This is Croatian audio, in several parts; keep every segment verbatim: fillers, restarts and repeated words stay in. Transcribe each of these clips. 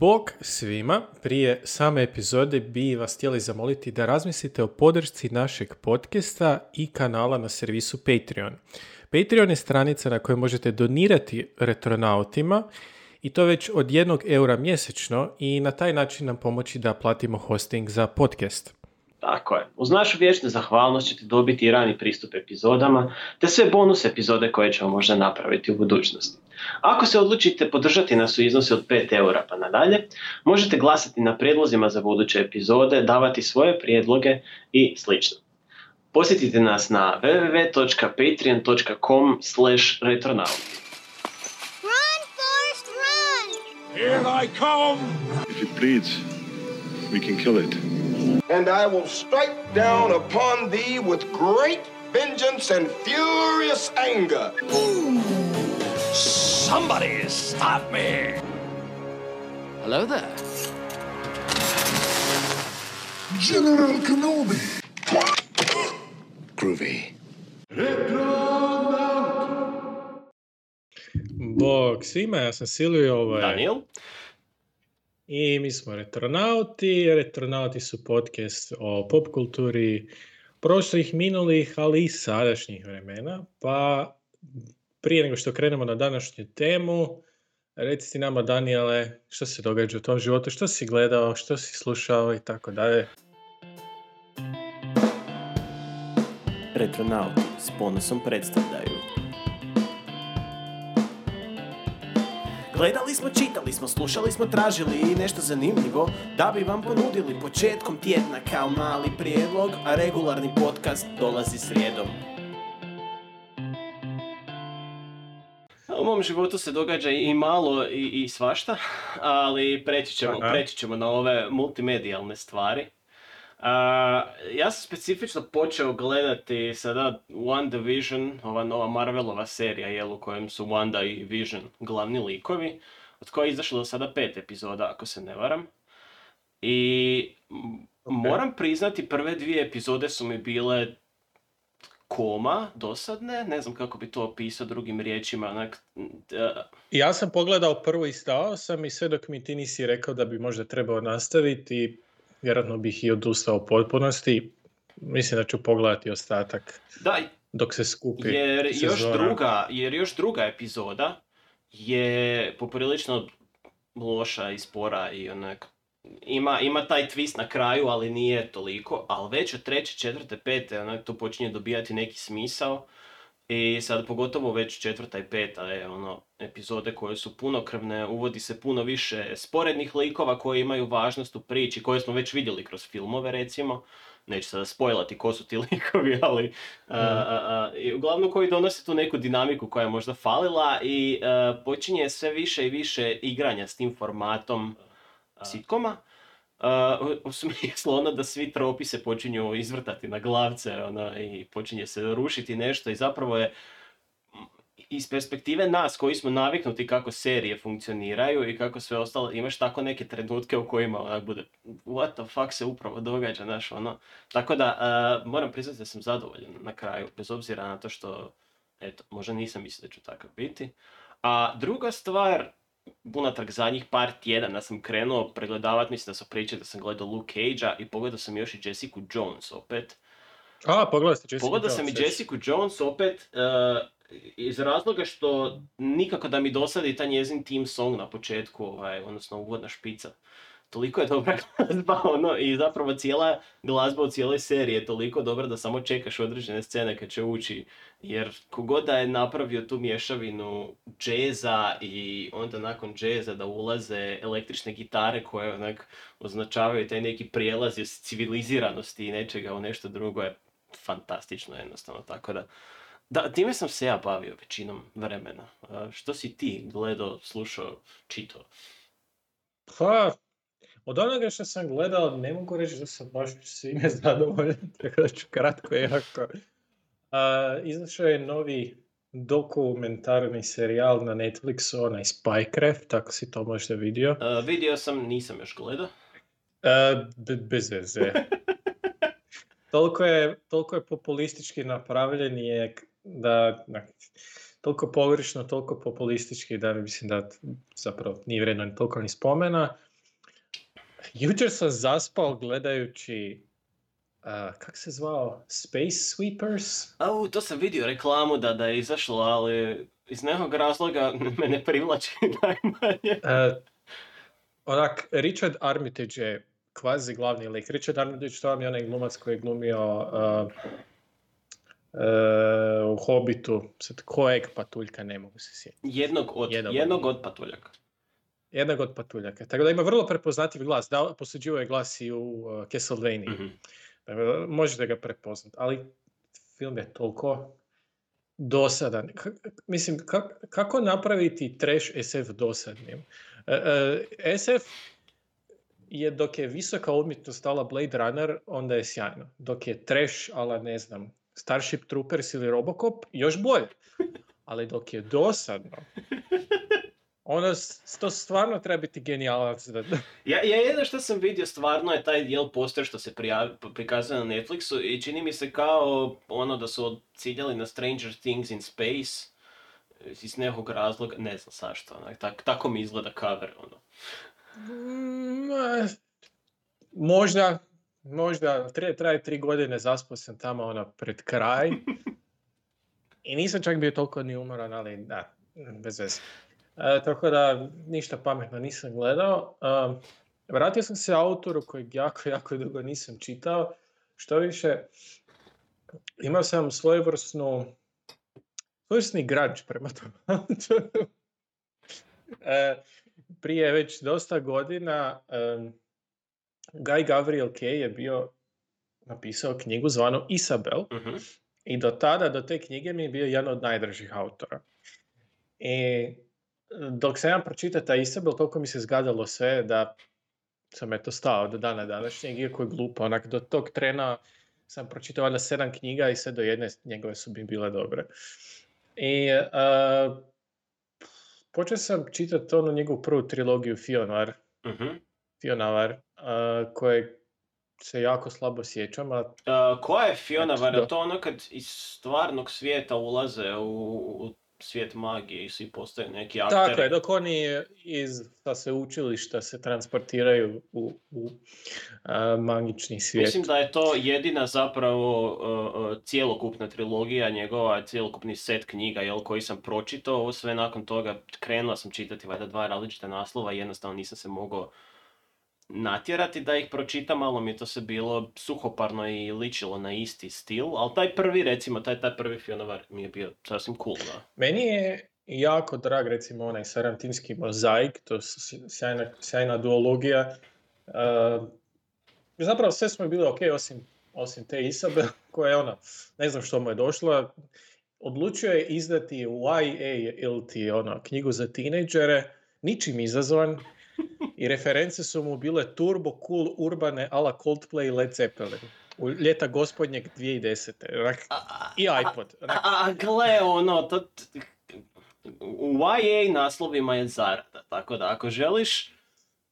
Bog svima, prije same epizode bi vas htjeli zamoliti da razmislite o podršci našeg podcasta i kanala na servisu Patreon. Patreon je stranica na kojoj možete donirati retronautima i to već od jednog eura mjesečno i na taj način nam pomoći da platimo hosting za podcast. Tako je. Uz našu vječnu zahvalnost ćete dobiti i rani pristup epizodama, te sve bonus epizode koje ćemo možda napraviti u budućnosti. Ako se odlučite podržati nas u iznosu od pet eura pa nadalje, možete glasati na prijedlozima za buduće epizode, davati svoje prijedloge i sl. Posjetite nas na www.patreon.com slash retronauti. Run, Forrest, run! Here I come! If it bleeds, we can kill it. And I will strike down upon thee with great vengeance and furious anger. Somebody stop me! Hello there. General Kenobi. Groovy. Bog svima, ja sam Silvio, ovaj... Daniel. I mi smo Retronauti. Retronauti su podcast o pop kulturi prošlih, minulih, ali i sadašnjih vremena. Pa prije nego što krenemo na današnju temu, recite nama, Daniele, što se događa u tom životu, što si gledao, što si slušao i tako dalje. Retronauti s ponosom predstavljaju. Gledali smo, čitali smo, slušali smo, tražili i nešto zanimljivo da bi vam ponudili početkom tjedna kao mali prijedlog, a regularni podcast dolazi srijedom. U mom životu se događa i malo i, i svašta, ali preći ćemo, preći ćemo na ove multimedijalne stvari. Uh, ja sam specifično počeo gledati sada WandaVision, ova nova Marvelova serija, jel, u kojem su Wanda i Vision glavni likovi, od koje je izašlo do sada pet epizoda, ako se ne varam. I okay. moram priznati, prve dvije epizode su mi bile koma, dosadne, ne znam kako bi to opisao drugim riječima. Onak, uh... Ja sam pogledao prvo i stao sam i sve dok mi ti nisi rekao da bi možda trebao nastaviti, vjerojatno bih i odustao u potpunosti. Mislim da ću pogledati ostatak da, dok se skupi jer još, druga, jer još druga epizoda je poprilično loša i spora i onak. Ima, ima taj twist na kraju, ali nije toliko. Ali već od treće, četvrte, pete onak, to počinje dobijati neki smisao. I sad pogotovo već četvrta i peta je ono, epizode koje su punokrvne, uvodi se puno više sporednih likova koji imaju važnost u priči, koje smo već vidjeli kroz filmove recimo, neću sada spojlati ko su ti likovi, ali mm. a, a, a, i uglavnom koji donose tu neku dinamiku koja je možda falila i a, počinje sve više i više igranja s tim formatom sitkoma. Uh, u smislu ono da svi tropi se počinju izvrtati na glavce ono, i počinje se rušiti nešto i zapravo je iz perspektive nas koji smo naviknuti kako serije funkcioniraju i kako sve ostalo, imaš tako neke trenutke u kojima onak bude what the fuck se upravo događa, znaš ono. Tako da uh, moram priznati da sam zadovoljan na kraju, bez obzira na to što eto, možda nisam mislio da ću takav biti. A druga stvar, unatrag zadnjih par tjedana sam krenuo pregledavati, mislim da sam pričao da sam gledao Luke Cagea i pogledao sam još i Jessica Jones opet. A, pogledao sam Jessica Pogledao sam i Jessica Jones opet uh, iz razloga što nikako da mi dosadi ta njezin team song na početku, ovaj, odnosno uvodna špica. Toliko je dobra glazba ono, i zapravo cijela glazba u cijeloj seriji je toliko dobra da samo čekaš određene scene kad će ući. Jer kogod da je napravio tu mješavinu džeza i onda nakon džeza da ulaze električne gitare koje onak označavaju taj neki prijelaz iz civiliziranosti i nečega u nešto drugo je fantastično jednostavno. Tako da, da time sam se ja bavio većinom vremena. A, što si ti gledao, slušao, čitao? Ha! Od onoga što sam gledao, ne mogu reći da sam baš svime zadovoljan, tako da ću kratko jako. Uh, izašao je novi dokumentarni serijal na Netflixu, onaj Spycraft, tako si to možda vidio. Uh, vidio sam, nisam još gledao. Uh, be- bez veze. toliko, je, toliko je populistički napravljen je da... Na, toliko pogrešno, toliko populistički da mislim da zapravo nije vredno ni toliko ni spomena. Jučer sam zaspao gledajući Uh, kak se zvao? Space Sweepers? Oh, to sam vidio reklamu da, da je izašlo, ali iz nekog razloga me ne privlači najmanje. Uh, onak, Richard Armitage je kvazi glavni lik. Richard Armitage, to vam je onaj glumac koji je glumio uh, uh, u Hobbitu. Sad, kojeg patuljka, ne mogu se sjetiti. Jednog od, jednog jednog od patuljaka. Jednog od patuljaka. Tako da ima vrlo prepoznatljiv glas. Da, posuđivo je glas i u uh, Castlevania. Mm-hmm. Možete ga prepoznati, ali film je toliko dosadan. K- mislim, kak- kako napraviti trash es ef dosadnim? E- e- es ef je, dok je visoka umjetnost stala Blade Runner, onda je sjajno. Dok je trash, ala ne znam, Starship Troopers ili Robocop, još bolje. Ali dok je dosadno, ono, to stvarno treba biti genijalac. ja, ja jedno što sam vidio stvarno je taj jel poster što se prijavi, prikazuje na Netflixu i čini mi se kao ono da su ciljali na Stranger Things in Space iz nekog razloga, ne znam zašto, onak, tak, tako mi izgleda cover. Ono. Mm, možda, možda, traje tri godine, zaspao sam tamo ono, pred kraj i nisam čak bio toliko ni umoran, ali da, bez veze. E, tako da ništa pametno nisam gledao. E, vratio sam se autoru kojeg jako, jako dugo nisam čitao. Što više, imao sam svojevrsnu svojevrsni građ prema tome. e, prije već dosta godina e, Guy Gabriel Kay je bio napisao knjigu zvanu Ysabel. Uh-huh. I do tada, do te knjige mi je bio jedan od najdražih autora. I dok sam ja pročitao taj Ysabel, toliko mi se zgadalo sve da sam eto stao do dana današnjeg, iako je glupo. Onak, do tog trena sam pročitao na sedam knjiga i sve do jedne njegove su bi bile dobre. I uh, počeo sam čitati onu njegovu prvu trilogiju Fionavar, uh-huh. Fionavar uh, koje se jako slabo sjećam. A... Uh, koja je Fionavar? Je to ono kad iz stvarnog svijeta ulaze u... u... svijet magije i svi postaju neki akteri. Tako je, dok oni iz sveučilišta se transportiraju u, u a, magični svijet. Mislim da je to jedina zapravo a, cjelokupna trilogija njegova, cjelokupni set knjiga jel, koji sam pročitao. Ovo sve nakon toga krenula sam čitati valjda dva različita naslova i jednostavno nisam se mogao natjerati da ih pročitam, malo mi je to se bilo suhoparno i ličilo na isti stil, ali taj prvi, recimo, taj, taj prvi Fionavar mi je bio sasvim cool, da. Meni je jako drag, recimo, onaj sarantinski mozaik, to je sjajna, sjajna duologija. Uh, zapravo sve smo bili ok, osim, osim te Ysabel, koja je ona, ne znam što mu je došla, odlučio je izdati Y A L T, ono, knjigu za tinejdžere, ničim izazvan, i reference su mu bile turbo cool urbane a la Coldplay i Led Zeppelin. U ljeta gospodnjeg dvije tisuće desete. Rak, a, I iPod. Rak. A, a, a gle, ono, to, u Y A naslovima je zarada. Tako da, ako želiš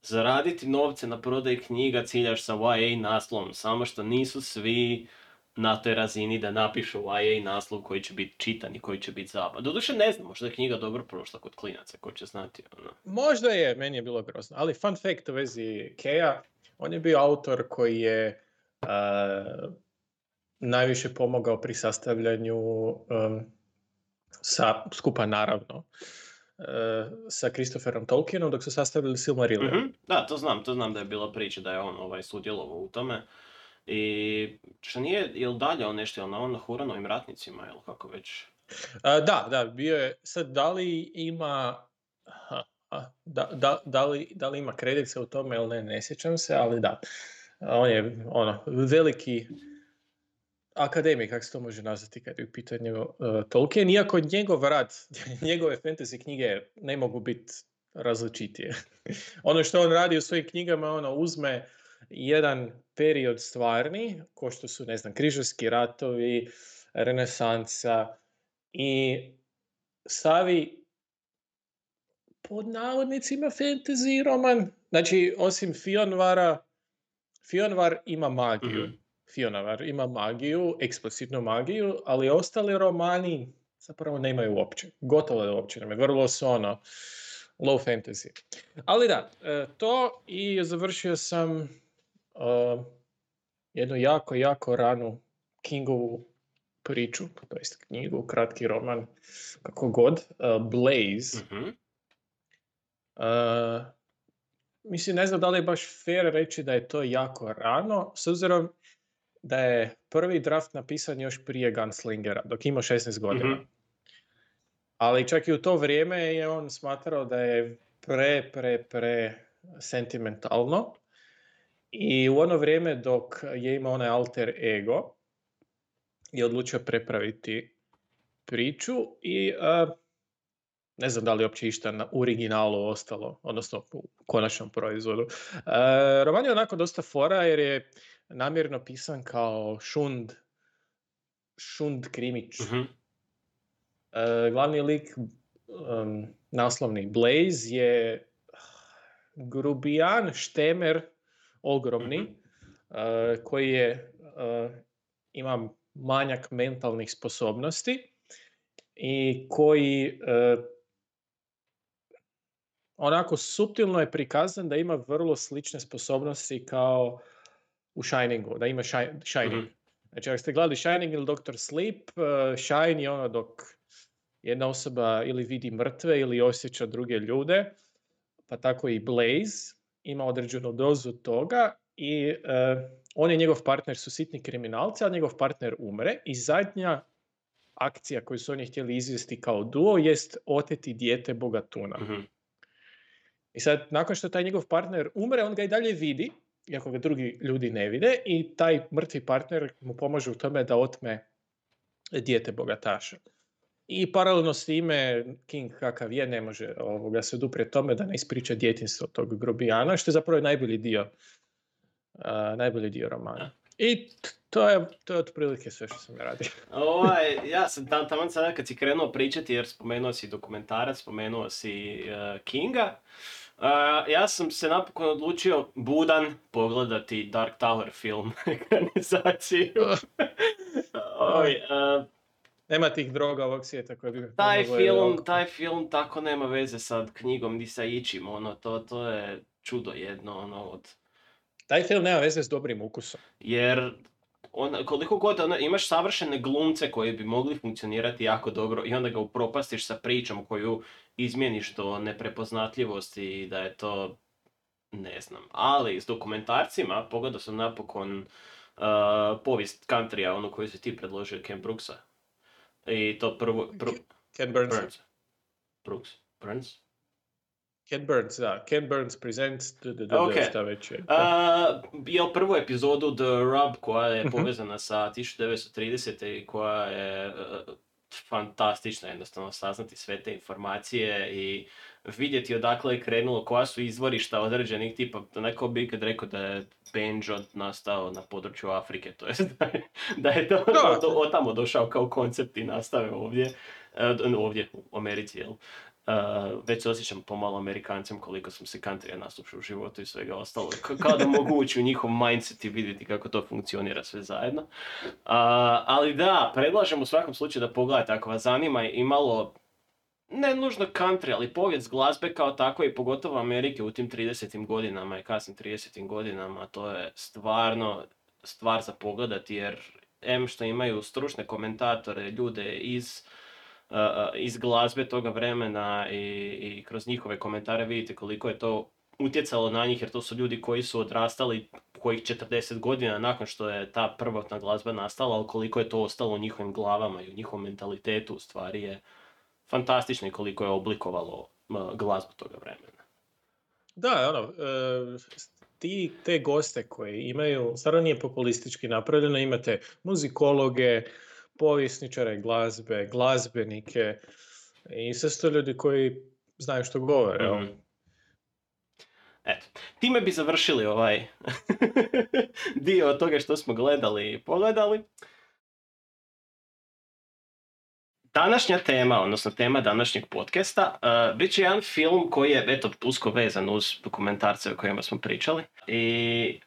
zaraditi novce na prodaj knjiga, ciljaš sa Y A naslovom. Samo što nisu svi na toj razini da napišu Y A naslov koji će biti čitan i koji će biti zabavan. Doduše ne znam, možda je knjiga dobro prošla kod klinaca, ko će znati. Ono. Možda je, meni je bilo grozno. Ali fun fact u vezi Kea, on je bio autor koji je uh, najviše pomogao pri sastavljanju um, sa, skupa naravno, uh, sa Christopherom Tolkienom dok su sastavili Silmarillion. Mm-hmm. Da, to znam, to znam da je bila priča da je on ovaj, sudjelovao u tome. I što nije, je li dalje on nešto, je li na ono Huranovim ratnicima, je li kako već? A, da, da, bio je, sad da li ima, aha, da, da, da, li, da li ima kredice u tome, ili ne, ne sjećam se, ali da. On je, ono, veliki akademik, kako se to može nazvati kad je u pitanju uh, Tolkien, iako njegov rad, njegove fantasy knjige ne mogu biti različitije. Ono što on radi u svojim knjigama, ono, uzme jedan period stvarni, ko što su, ne znam, križarski ratovi, renesansa i stavi pod navodnicima fantasy roman. Znači, osim Fionvara, Fionvar ima magiju. Mm-hmm. Fionavar ima magiju, eksplicitnu magiju, ali ostali romani zapravo nemaju uopće. Gotovo da uopće nemaju. Vrlo su ono low fantasy. Ali da, to i završio sam uh, jednu jako, jako ranu Kingovu priču, to jest knjigu, kratki roman, kako god, uh, Blaze. Uh-huh. Uh, mislim, ne znam da li je baš fair reći da je to jako rano, s obzirom da je prvi draft napisan još prije Gunslingera, dok ima šesnaest godina. Mm-hmm. Ali čak i u to vrijeme je on smatrao da je pre, pre, pre sentimentalno. I u ono vrijeme dok je imao onaj alter ego, je odlučio prepraviti priču i uh, ne znam da li je uopće išta na originalu ostalo, odnosno u konačnom proizvodu. Uh, roman je onako dosta fora jer je namjerno pisan kao šund, šund krimić. Uh-huh. E, glavni lik, um, naslovni Blaze, je grubijan, štemer, ogromni, uh-huh. e, koji je, e, ima manjak mentalnih sposobnosti i koji e, onako suptilno je prikazan da ima vrlo slične sposobnosti kao u Shiningu, da ima shi- Shining. Mm-hmm. Znači, ako ste gledali Shining ili doktor Sleep, uh, Shine je ono dok jedna osoba ili vidi mrtve ili osjeća druge ljude, pa tako i Blaze ima određenu dozu toga i uh, on i njegov partner su sitni kriminalci, a njegov partner umre i zadnja akcija koju su oni htjeli izvesti kao duo jest oteti dijete bogatuna. Mm-hmm. I sad, nakon što taj njegov partner umre, on ga i dalje vidi, iako ga drugi ljudi ne vide, i taj mrtvi partner mu pomaže u tome da otme dijete bogataša. I paralelno s time, King kakav je, ne može ovoga se oduprijeti tome da ne ispriča djetinjstvo tog grobijana, što je zapravo najbolji dio, uh, najbolji dio romana. I to je, to je otprilike sve što sam radio. Ovaj, ja sam tam, tamo sada kad si krenuo pričati, jer spomenuo si dokumentarac, spomenuo si uh, Kinga, Uh, ja sam se napokon odlučio budan pogledati Dark Tower film ekranizaciju. Oj, uh, nema tih droga ovog svijeta koje bi... Taj film, taj film tako nema veze sa knjigom ni sa ičim, ono, to, to je čudo jedno, ono, od... Taj film nema veze s dobrim ukusom. Jer, on, koliko god, ono, imaš savršene glumce koji bi mogli funkcionirati jako dobro i onda ga upropastiš sa pričom koju izmjeniš do neprepoznatljivosti i da je to, ne znam. Ali s dokumentarcima pogledao sam napokon uh, povijest countryja, onu koju si ti predložio, Ken Brooksa. I to prvo... prvo Ken Burns. Burns. Brooks. Burns? Ken Burns, da. Ken Burns presents... Jel prvu epizodu The Rub koja je povezana sa tisuću devetsto tridesete i koja je... fantastično jednostavno saznati sve te informacije i vidjeti odakle je krenulo, koja su izvorišta određenih tipa. Neko bi kad rekao da je banjo nastao na području Afrike, to jest da je, da je to, no. do, od tamo došao kao koncept i nastave ovdje, ovdje u Americi, jel? Uh, već se osjećam pomalo Amerikancem koliko sam se countryja naslušao u životu i svega ostalo. K- kao da mogu ući u njihov mindset i vidjeti kako to funkcionira sve zajedno. Uh, ali da, predlažem u svakom slučaju da pogledate ako vas zanima i malo, ne nužno country, ali povijest glazbe kao tako i pogotovo Amerike u tim tridesetim godinama i kasnim tridesetim godinama. To je stvarno stvar za pogledati jer em što imaju stručne komentatore, ljude iz... Uh, iz glazbe toga vremena i, i kroz njihove komentare vidite koliko je to utjecalo na njih jer to su ljudi koji su odrastali kojih četrdeset godina nakon što je ta prvotna glazba nastala, ali koliko je to ostalo u njihovim glavama i u njihovom mentalitetu u stvari je fantastično i koliko je oblikovalo uh, glazbu toga vremena. Da, ono, uh, ti, te goste koje imaju, stvarno nije populistički napravljeno, imate muzikologe, povjesničare glazbe, glazbenike i sve sto ljudi koji znaju što govore. Mm-hmm. Eto, time bi završili ovaj dio od toga što smo gledali i pogledali. Današnja tema, odnosno tema današnjeg podcasta, uh, bit će jedan film koji je eto usko vezan uz dokumentarce o kojima smo pričali i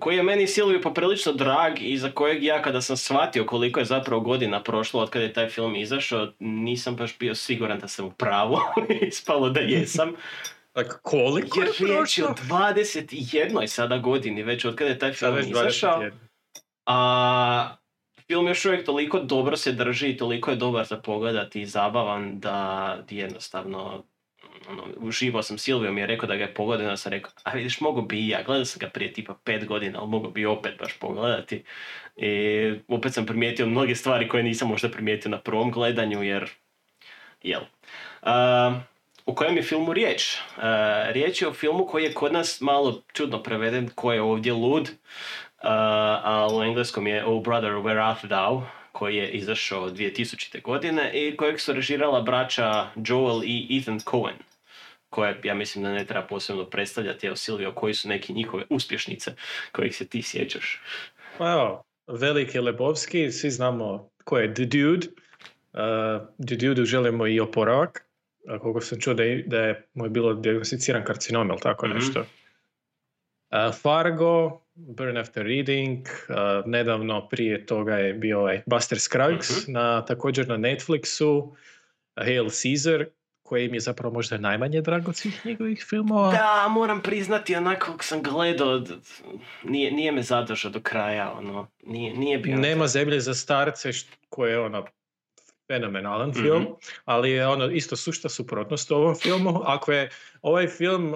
koji je meni Silviju poprilično drag i za kojeg ja kada sam shvatio koliko je zapravo godina prošlo od kada je taj film izašao, nisam baš bio siguran da sam u pravu, ispalo da jesam. Tako, koliko jer je prošlo? Jer riječ je o dvadeset jednoj sada godini već od kada je taj film izašao. A film još uvijek toliko dobro se drži i toliko je dobar za pogledati i zabavan da jednostavno... Ono, uživao sam, Silvio mi je rekao da ga je pogledao i onda sam rekao, a vidiš, mogu bi i ja, gledao sam ga prije tipa pet godina, ali mogu bi opet baš pogledati. I opet sam primijetio mnoge stvari koje nisam možda primijetio na prvom gledanju, jer, jel. Uh, o kojem je filmu riječ? Uh, riječ je o filmu koji je kod nas malo čudno preveden, ko je ovdje lud, uh, a u engleskom je Oh Brother, Where Art Thou, koji je izašao dvije tisućite. godine i kojeg su režirala braća Joel i Ethan Coen, koje ja mislim da ne treba posebno predstavljati. Evo, Silvio, koji su neki njihove uspješnice kojih se ti sjećaš? Pa evo, veliki Lebovski, svi znamo ko je The Dude. Uh, The Dude-u želimo i oporavak. Koliko sam čuo da je, da je mu je bilo dijagnosticiran karcinom, ili tako mm-hmm. nešto. Uh, Fargo, Burn After Reading, uh, nedavno prije toga je bio ovaj Buster Scruggs, uh-huh. na, također na Netflixu, Hail Caesar, koji mi je zapravo možda najmanje drag od svih njegovih filmova. Da, moram priznati, onako kako sam gledao, nije, nije me zadržao do kraja, ono, nije, nije bio... Nema te... zemlje za starce, koje je ono fenomenalan uh-huh. film, ali je ono isto sušta suprotnost ovom filmu. Ako je ovaj film...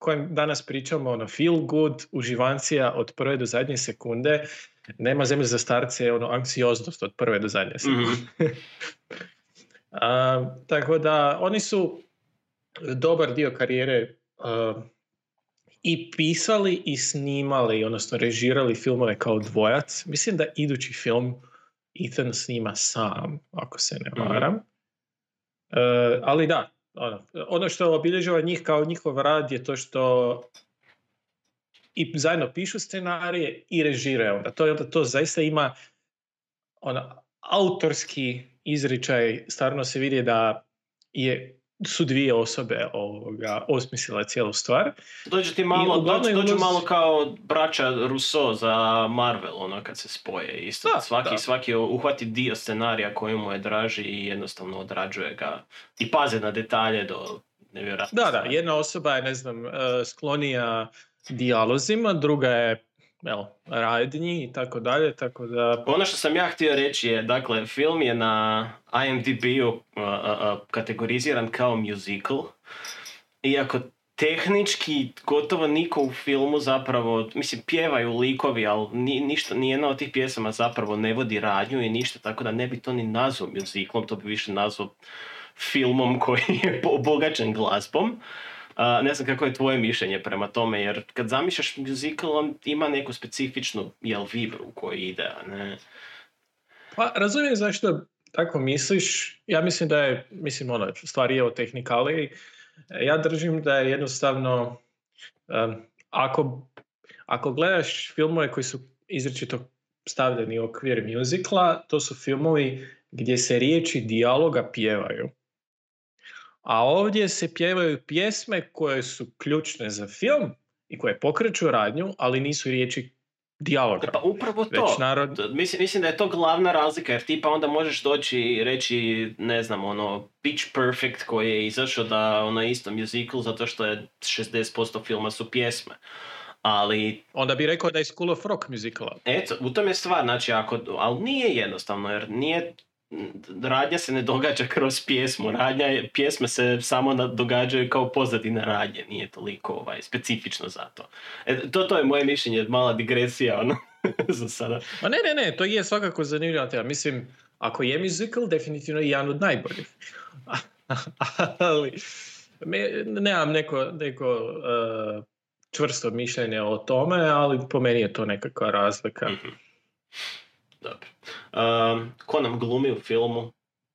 kojem danas pričamo, ono, feel good, uživancija od prve do zadnje sekunde, nema zemlje za starce, ono, anksioznost od prve do zadnje sekunde. Mm-hmm. A, tako da, oni su dobar dio karijere a, i pisali i snimali, odnosno režirali filmove kao dvojac. Mislim da idući film Ethan snima sam, ako se ne varam. Mm-hmm. A, ali da, Ono, ono što obilježava njih kao njihov rad je to što i zajedno pišu scenarije i režiraju. Onda to, onda to zaista ima ono, autorski izričaj. Stvarno se vidi da je, su dvije osobe ovoga, osmislile cijelu stvar. Dođu ti malo, dođu, dođu uz... malo kao braća Rousseau za Marvel, ono, kad se spoje. Isto, da, svaki, da. svaki uhvati dio scenarija koji mu je draži i jednostavno odrađuje ga. I paze na detalje do nevjerojatnosti. Da, stvari. Da, jedna osoba je, ne znam, sklonija dijalozima, druga je evo, radnji i tako dalje, tako da... Ono što sam ja htio reći je, dakle, film je na IMDb-u uh, uh, kategoriziran kao musical, iako tehnički gotovo niko u filmu zapravo, mislim, pjevaju likovi, ali ni, ništa, nijedna od tih pjesama zapravo ne vodi radnju i ništa, tako da ne bi to ni nazvao musicalom, to bi više nazvao filmom koji je obogaćen glazbom. Uh, ne znam kako je tvoje mišljenje prema tome, jer kad zamišljaš musical, on ima neku specifičnu jel, vibru u koju ide, ne? Pa, razumijem zašto tako misliš. Ja mislim da je, mislim, ono, stvar je o tehnikali. Ja držim da je jednostavno, um, ako, ako gledaš filmove koji su izričito stavljeni u okvir musicala, to su filmovi gdje se riječi dijaloga pjevaju. A ovdje se pjevaju pjesme koje su ključne za film i koje pokreću radnju, ali nisu riječi dijaloga. Pa upravo to. Već narod... mislim, mislim da je to glavna razlika, jer ti pa onda možeš doći i reći, ne znam, ono, Pitch Perfect koji je izašao da ono isto musical zato što je šezdeset posto filma su pjesme. Ali... Onda bi rekao da je School of Rock musicala. Eto, u tom je stvar, znači, ako... ali nije jednostavno, jer nije... radnja se ne događa kroz pjesmu, radnja je, pjesme se samo događaju kao pozadina radnje, nije toliko ovaj, specifično za to. E, to, to je moje mišljenje, mala digresija ono, za sada. A ne, ne, ne, to je svakako zanimljivo tema. Mislim, ako je musical, definitivno je jedan od najboljih. Ali me, nemam neko, neko uh, čvrsto mišljenje o tome, ali po meni je to nekakva razlika. Mm-hmm. Dobro. Um, ko nam glumi u filmu?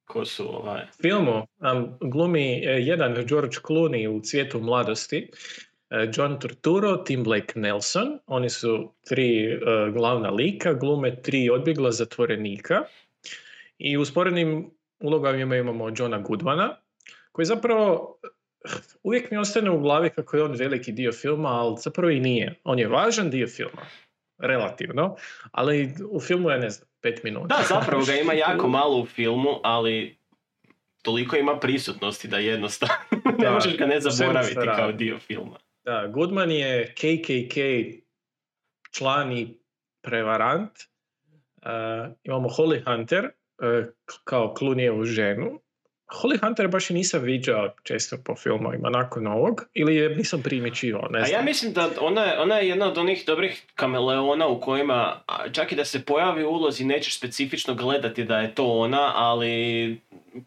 Ko su ovaj... U filmu nam glumi jedan George Clooney u cvjetu mladosti, John Turturro, Tim Blake Nelson. Oni su tri uh, glavna lika, glume tri odbjegla zatvorenika. I u sporednim ulogama imamo Johna Goodmana, koji zapravo uvijek mi ostane u glavi kako je on veliki dio filma, ali zapravo i nije. On je važan dio filma, relativno, ali u filmu je, ne znam, pet minuta. Da, zapravo ga ima jako malo u filmu, ali toliko ima prisutnosti da jednostavno ne možeš ga ne zaboraviti kao dio filma. Da, Goodman je K K K član i prevarant. Uh, imamo Holly Hunter uh, kao Clooney-evu ženu. Holly Hunter baš i nisam viđao često po filmovima nakon ovog, ili je nisam primjećivao, ne znam. A ja mislim da ona, ona je jedna od onih dobrih kameleona u kojima čak i da se pojavi u ulozi nećeš specifično gledati da je to ona, ali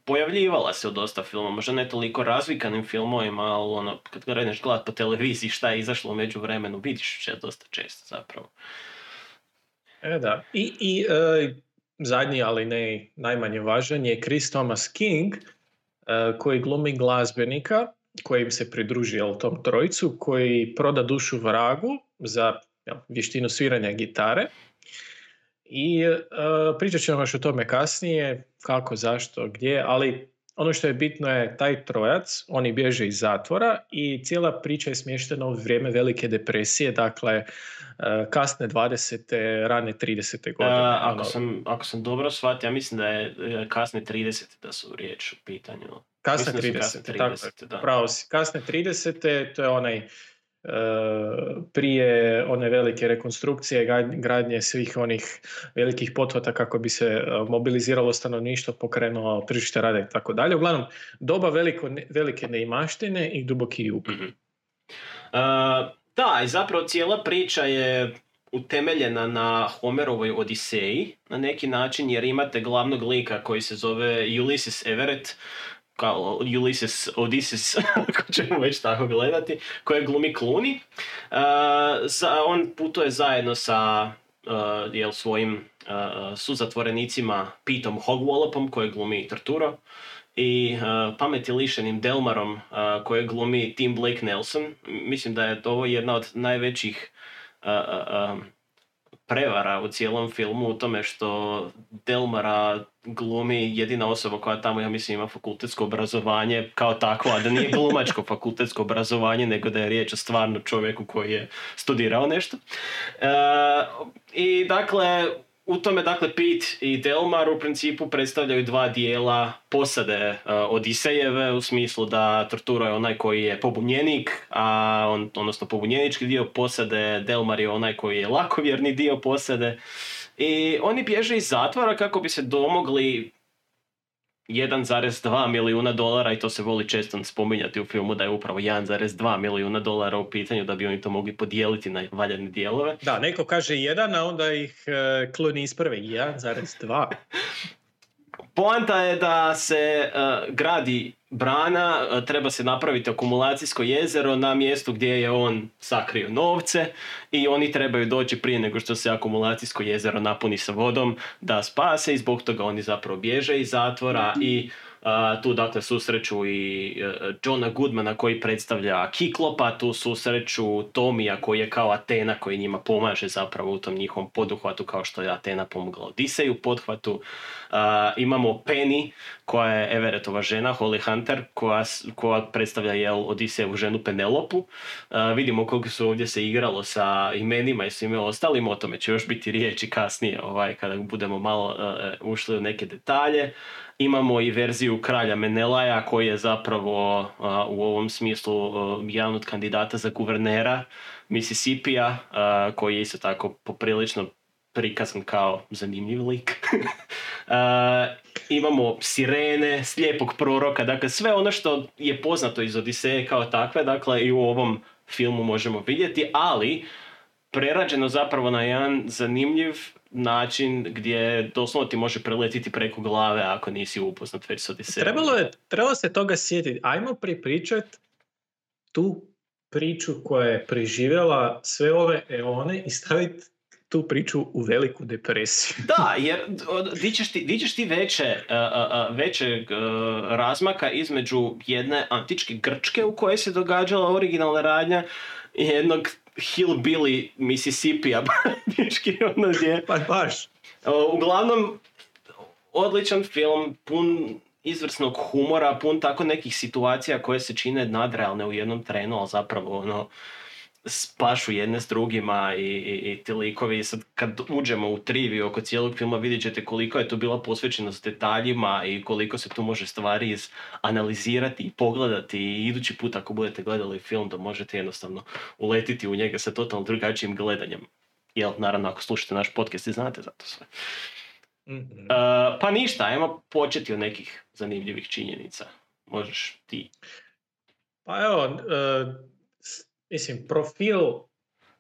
pojavljivala se u dosta filmova, možda ne toliko razvikanim filmovima, ali ono, kad gledaš gledat po televiziji šta je izašlo u međuvremenu, vidiš će dosta često zapravo. E da, i... i uh, zadnji, ali ne najmanje važan, je Chris Thomas King, uh, koji glumi glazbenika, koji im se pridruži u tom trojcu, koji proda dušu vragu za ja, vještinu sviranja gitare. I uh, pričat ćemo još o tome kasnije, kako, zašto, gdje, ali ono što je bitno je taj trojac, oni bježe iz zatvora i cijela priča je smještena u vrijeme Velike depresije, dakle kasne dvadesete, rane tridesete godine. A, ako, sam, ako sam dobro shvatio, ja mislim da je kasne tridesete da su riječ u pitanju. Kasne tridesete, tako, da. Pravo si. Kasne tridesete, to je onaj Uh, prije one velike rekonstrukcije, gradnje svih onih velikih pothvata kako bi se mobiliziralo stanovništvo, pokrenulo tržište rada i tako dalje. Uglavnom, doba veliko, velike neimaštine i duboki jug. Mm-hmm. Uh, da, i zapravo cijela priča je utemeljena na Homerovoj Odiseji na neki način, jer imate glavnog lika koji se zove Ulysses Everett, kao Ulysses, Odysseus, ako ćemo već tako gledati, koje glumi Clooney. Uh, za, on putuje zajedno sa uh, jel, svojim uh, suzatvorenicima Pitom Hogwallopom, koje glumi Turturro, i uh, pameti lišenim Delmarom, uh, koje glumi Tim Blake Nelson. Mislim da je to jedna od najvećih uh, uh, prevara u cijelom filmu u tome što Delmara glumi jedina osoba koja tamo, ja mislim, ima fakultetsko obrazovanje kao takvo, a da nije glumačko fakultetsko obrazovanje, nego da je riječ o stvarno čovjeku koji je studirao nešto. E, I dakle, u tome, dakle, Pete i Delmar u principu predstavljaju dva dijela posade uh, Odisejeve, u smislu da Turturro je onaj koji je pobunjenik, a on, odnosno pobunjenički dio posade, Delmar je onaj koji je lakovjerni dio posade. I oni bježe iz zatvora kako bi se domogli jedan zarez dva milijuna dolara, i to se voli često spominjati u filmu da je upravo jedan zarez dva milijuna dolara u pitanju da bi oni to mogli podijeliti na valjane dijelove. Da, neko kaže jedan, a onda ih uh, kloni iz prve, jedan zarez dva. Poanta je da se uh, gradi brana, uh, treba se napraviti akumulacijsko jezero na mjestu gdje je on sakrio novce, i oni trebaju doći prije nego što se akumulacijsko jezero napuni sa vodom da spase, i zbog toga oni zapravo bježe iz zatvora. Mm-hmm. I Uh, tu dakle susreću i uh, Johna Goodmana koji predstavlja Kiklopa, tu susreću Tomija koji je kao Atena, koji njima pomaže zapravo u tom njihovom poduhvatu, kao što je Atena pomogla Odiseju u poduhvatu. Uh, imamo Penny koja je Everettova žena, Holly Hunter, koja, koja predstavlja jel, Odisejevu ženu Penelopu. Uh, vidimo koliko su ovdje se igralo sa imenima i svime ostalim, o tome će još biti riječi kasnije ovaj, kada budemo malo uh, ušli u neke detalje. Imamo i verziju kralja Menelaja koji je zapravo uh, u ovom smislu uh, jedan od kandidata za guvernera Misisipija, uh, koji je isto tako poprilično prikazan kao zanimljiv lik. uh, imamo sirene, slijepog proroka, dakle sve ono što je poznato iz Odiseje kao takve, dakle i u ovom filmu možemo vidjeti, ali prerađeno zapravo na jedan zanimljiv način gdje doslovno ti može preletiti preko glave ako nisi upoznat već s Odisejom. Trebalo je, trebalo se toga sjetiti. Ajmo pripričati tu priču koja je preživjela sve ove eone i staviti tu priču u Veliku depresiju. Da, jer di ćeš ti, di ćeš ti veće, uh, većeg uh, razmaka između jedne antičke Grčke u kojoj se događala originalna radnja i jednog hillbilly Misisipija, babički ono gdje. Pa baš. Uglavnom, odličan film, pun izvrsnog humora, pun tako nekih situacija koje se čine nadrealne u jednom trenu, ali zapravo ono spašu jedne s drugima i, i, i ti likovi. Sad kad uđemo u triviju oko cijelog filma vidjet ćete koliko je to bila posvećenost detaljima i koliko se tu može stvari izanalizirati i pogledati, i idući put ako budete gledali film da možete jednostavno uletiti u njega sa totalno drugačijim gledanjem. Jel, naravno, ako slušate naš podcast i znate zato sve. Mm-hmm. Uh, pa ništa, ajmo početi od nekih zanimljivih činjenica. Možeš ti. Pa evo, uh, mislim, profil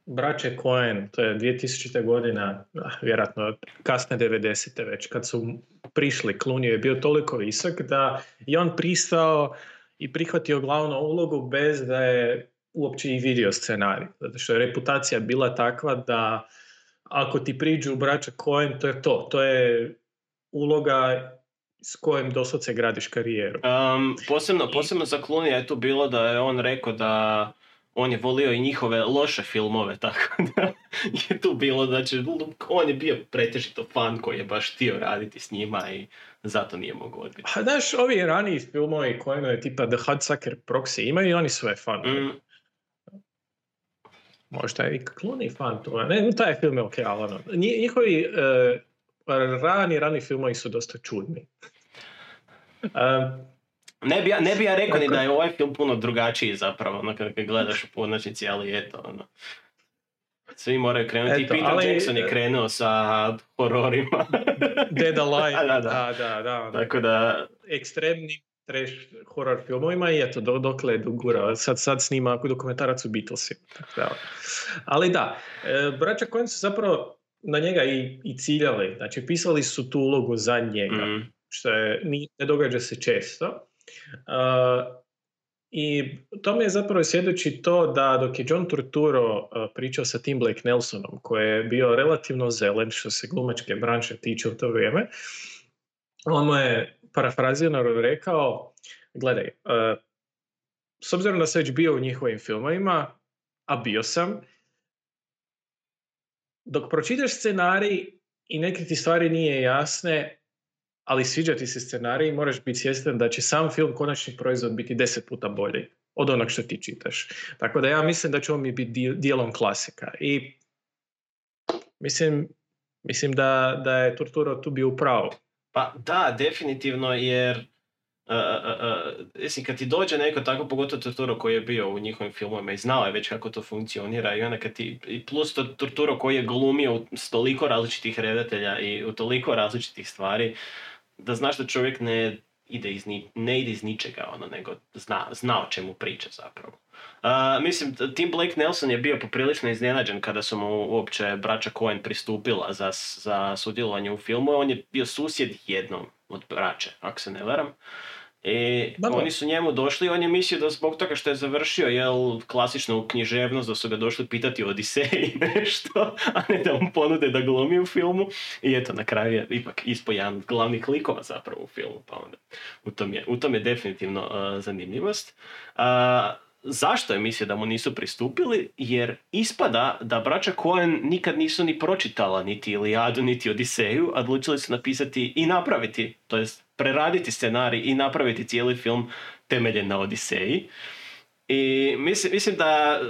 braće Coen, to je dvije tisućite godina, ah, vjerojatno kasne devedesete već, kad su prišli, Clooney je bio toliko visok da je on pristao i prihvatio glavnu ulogu bez da je uopće i vidio scenarij. Zato što je reputacija bila takva da ako ti priđu braća Coen, to je to. To je uloga s kojim doslovce gradiš karijeru. Um, posebno, posebno za Clooney je to bilo da je on rekao da on je volio i njihove loše filmove, tako da je tu bilo, znači, on je bio pretežito fan koji je baš htio raditi s njima i zato nije mogu odbiti. A znaš, ovi raniji filmovi Coenove je tipa The Hudsucker Proxy imaju i oni svoje fanove. Mm. Možda je i Clooney fan to. Ne, taj film je ok, ali ono. Njihovi uh, rani, rani filmovi su dosta čudni. Uh, ne, bi ja, ne bi ja rekao ni da je ovaj film puno drugačiji zapravo, ono, kada gledaš u podnačnici, ali eto, ono. Svi moraju krenuti. Eto, i Peter ali, Jackson je krenuo sa hororima. Dead Alive. da, da, da. da, da, da. Tako da... Ekstremni trash horror filmovima i eto, do, dokle je dogurao. Sad, sad snima dokumentarac u Beatlesi. Da. Ali da, e, braća Coen su zapravo na njega i, i ciljali. Znači, pisali su tu ulogu za njega, mm. što je, ne događa se često. E, I tome je zapravo svjedoči to da dok je John Turturro pričao sa Tim Blake Nelsonom, koji je bio relativno zelen što se glumačke branše tiče u to vrijeme, on mu je parafrazirano rekao, gledaj, uh, s obzirom da sam već bio u njihovim filmovima, a bio sam, dok pročitaš scenarij i neke ti stvari nije jasne, ali sviđa ti se scenarij, moraš biti svjestan da će sam film, konačni proizvod, biti deset puta bolji od onog što ti čitaš. Tako da ja mislim da će on mi biti dijelom klasika. I mislim, mislim da, da je Turturro tu bio u pravu. Pa da, definitivno, jer uh, uh, uh, jesi, kad ti dođe neko tako, pogotovo Turturro koji je bio u njihovim filmovima i znao je već kako to funkcionira, i onda kad ti, i plus to Turturro koji je glumio s toliko različitih redatelja i u toliko različitih stvari, da znaš da čovjek ne ide iz, ni, ne ide iz ničega, ono, nego zna, zna o čemu priča zapravo. Uh, mislim, Tim Blake Nelson je bio poprilično iznenađen kada su mu uopće braća Coen pristupila za, za sudjelovanje u filmu. On je bio susjed jednom od braće, ako se ne varam. I Bada. Oni su njemu došli, on je mislio da zbog toga što je završio, jel, klasičnu književnost, da su ga došli pitati o Odiseji nešto, a ne da mu ponude da glumi u filmu. I eto, na kraju je ipak ispao jedan od glavnih likova zapravo u filmu, pa onda u tom je, u tom je definitivno uh, zanimljivost. Uh, Zašto je mislio da mu nisu pristupili? Jer ispada da braća Coen nikad nisu ni pročitala niti Ilijadu, niti Odiseju, a odlučili su napisati i napraviti, to jest preraditi scenarij i napraviti cijeli film temeljen na Odiseji. I mislim, mislim da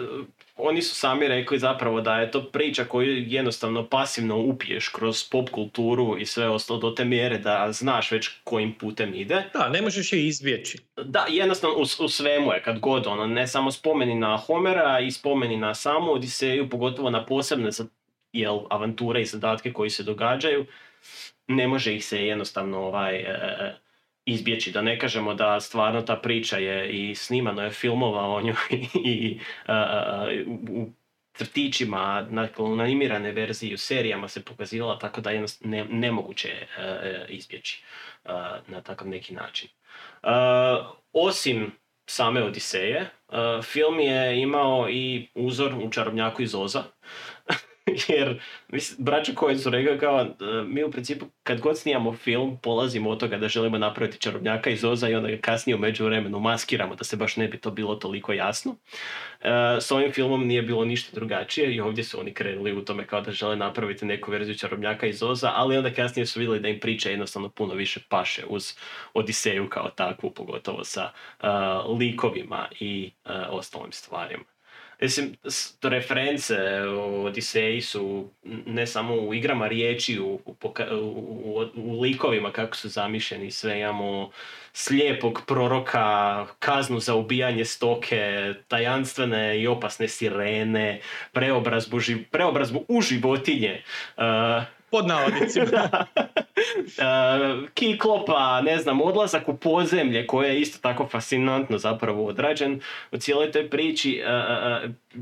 oni su sami rekli zapravo da je to priča koju jednostavno pasivno upiješ kroz pop kulturu i sve ostalo do te mjere da znaš već kojim putem ide. Da, ne možeš je izbjeći. Da, jednostavno u, u svemu je kad god, ono, ne samo spomeni na Homera i spomeni na samu Odiseju, pogotovo na posebne, jel, avanture i zadatke koji se događaju, ne može ih se jednostavno ovaj... E, izbjeći, da ne kažemo da stvarno ta priča je i snimano je filmova o njoj i uh, u crtićima, nakon animirane verzije u serijama se pokazivala, tako da je ne, nemoguće uh, izbjeći uh, na takav neki način. Uh, osim same Odiseje, uh, film je imao i uzor u Čarobnjaku iz Oza, Jer mislim, braća koji su rekao kao, mi u principu kad god snijamo film polazimo od toga da želimo napraviti čarobnjaka iz Oza i onda ga kasnije u međuvremenu maskiramo da se baš ne bi to bilo toliko jasno. E, s ovim filmom nije bilo ništa drugačije i ovdje su oni krenuli u tome kao da žele napraviti neku verziju čarobnjaka iz Oza, ali onda kasnije su vidjeli da im priča jednostavno puno više paše uz Odiseju kao takvu, pogotovo sa uh, likovima i uh, ostalim stvarima. Mislim, reference u Odiseji su ne samo u igrama riječi, u, u, u, u likovima kako su zamišljeni, sve imamo slijepog proroka, kaznu za ubijanje stoke, tajanstvene i opasne sirene, preobrazbu, živ, preobrazbu u životinje. Uh, Pod navodnicima. uh, Kiklopa, ne znam, odlazak u podzemlje koje je isto tako fascinantno zapravo odrađen u cijeloj toj priči, uh,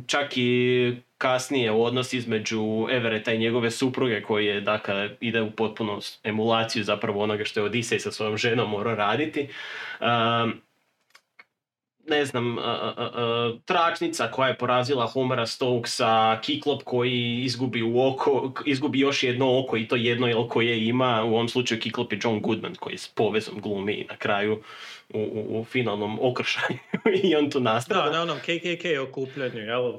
čak i kasnije odnos između Evereta i njegove supruge koji je, dakle, ide u potpunu emulaciju zapravo onoga što je Odisej sa svojom ženom morao raditi. Uh, ne znam, uh, uh, tračnica koja je porazila Homera Stokesa, Kiklop koji izgubi, u oko, izgubi još jedno oko i to jedno jel koje ima, u ovom slučaju Kiklop je John Goodman koji s povezom glumi i na kraju u, u, u finalnom okršaju i on tu nastavlja. Da, na onom K K K okupljanju, jel?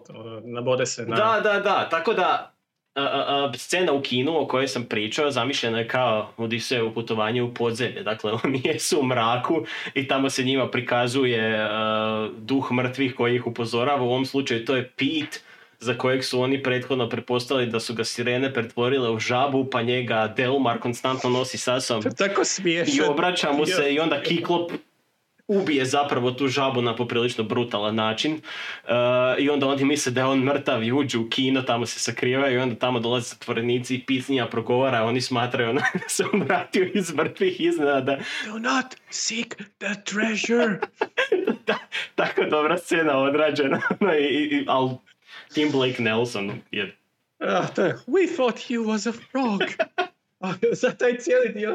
Nabode se na... Da, da, da, tako da A, a, a, scena u kinu o kojoj sam pričao zamišljena je kao Odisejevo putovanje u podzemlje. Dakle, oni jesu u mraku i tamo se njima prikazuje a, duh mrtvih koji ih upozorava. U ovom slučaju to je Pete, za kojeg su oni prethodno pretpostavili da su ga sirene pretvorile u žabu, pa njega Delmar konstantno nosi sa sobom. Tako smiješno. I obraća mu se i onda Kiklop ubije zapravo tu žabu na poprilično brutalan način uh, i onda oni misle da je on mrtav i uđu u kino, tamo se sakrivaju i onda tamo dolaze zatvorenici i pisnija progovara, oni smatraju da se on vratio iz mrtvih iznenada. Do not seek the treasure. da, tako dobra scena odrađena. i, i, al Tim Blake Nelson je... Ah, to je. We thought he was a frog. Za taj cijeli dio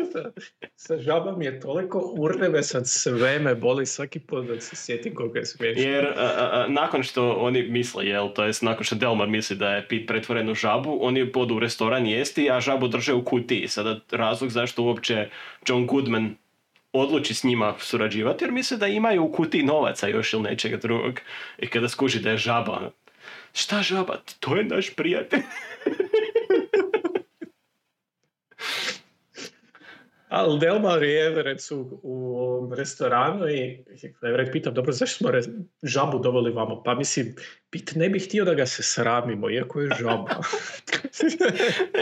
sa žabom je toliko urnevesan, sve me boli svaki put da se sjetim koliko je smiješno. Jer a, a, nakon što oni misle, jel, to jest nakon što Delmar misli da je Pete pretvoren u žabu, oni podu u restoran jesti, a žabu drže u kutiji. Sada razlog zašto uopće John Goodman odluči s njima surađivati, jer misle da imaju u kutiji novaca još ili nečega drugog. I kada skuži da je žaba, šta žaba? To je naš prijatelj. Ali Delmar i Everett su u restoranu i Everett pitam, dobro, zašto smo re, žabu doveli vamo? Pa mislim, Pit ne bih htio da ga se sramimo, iako je žaba.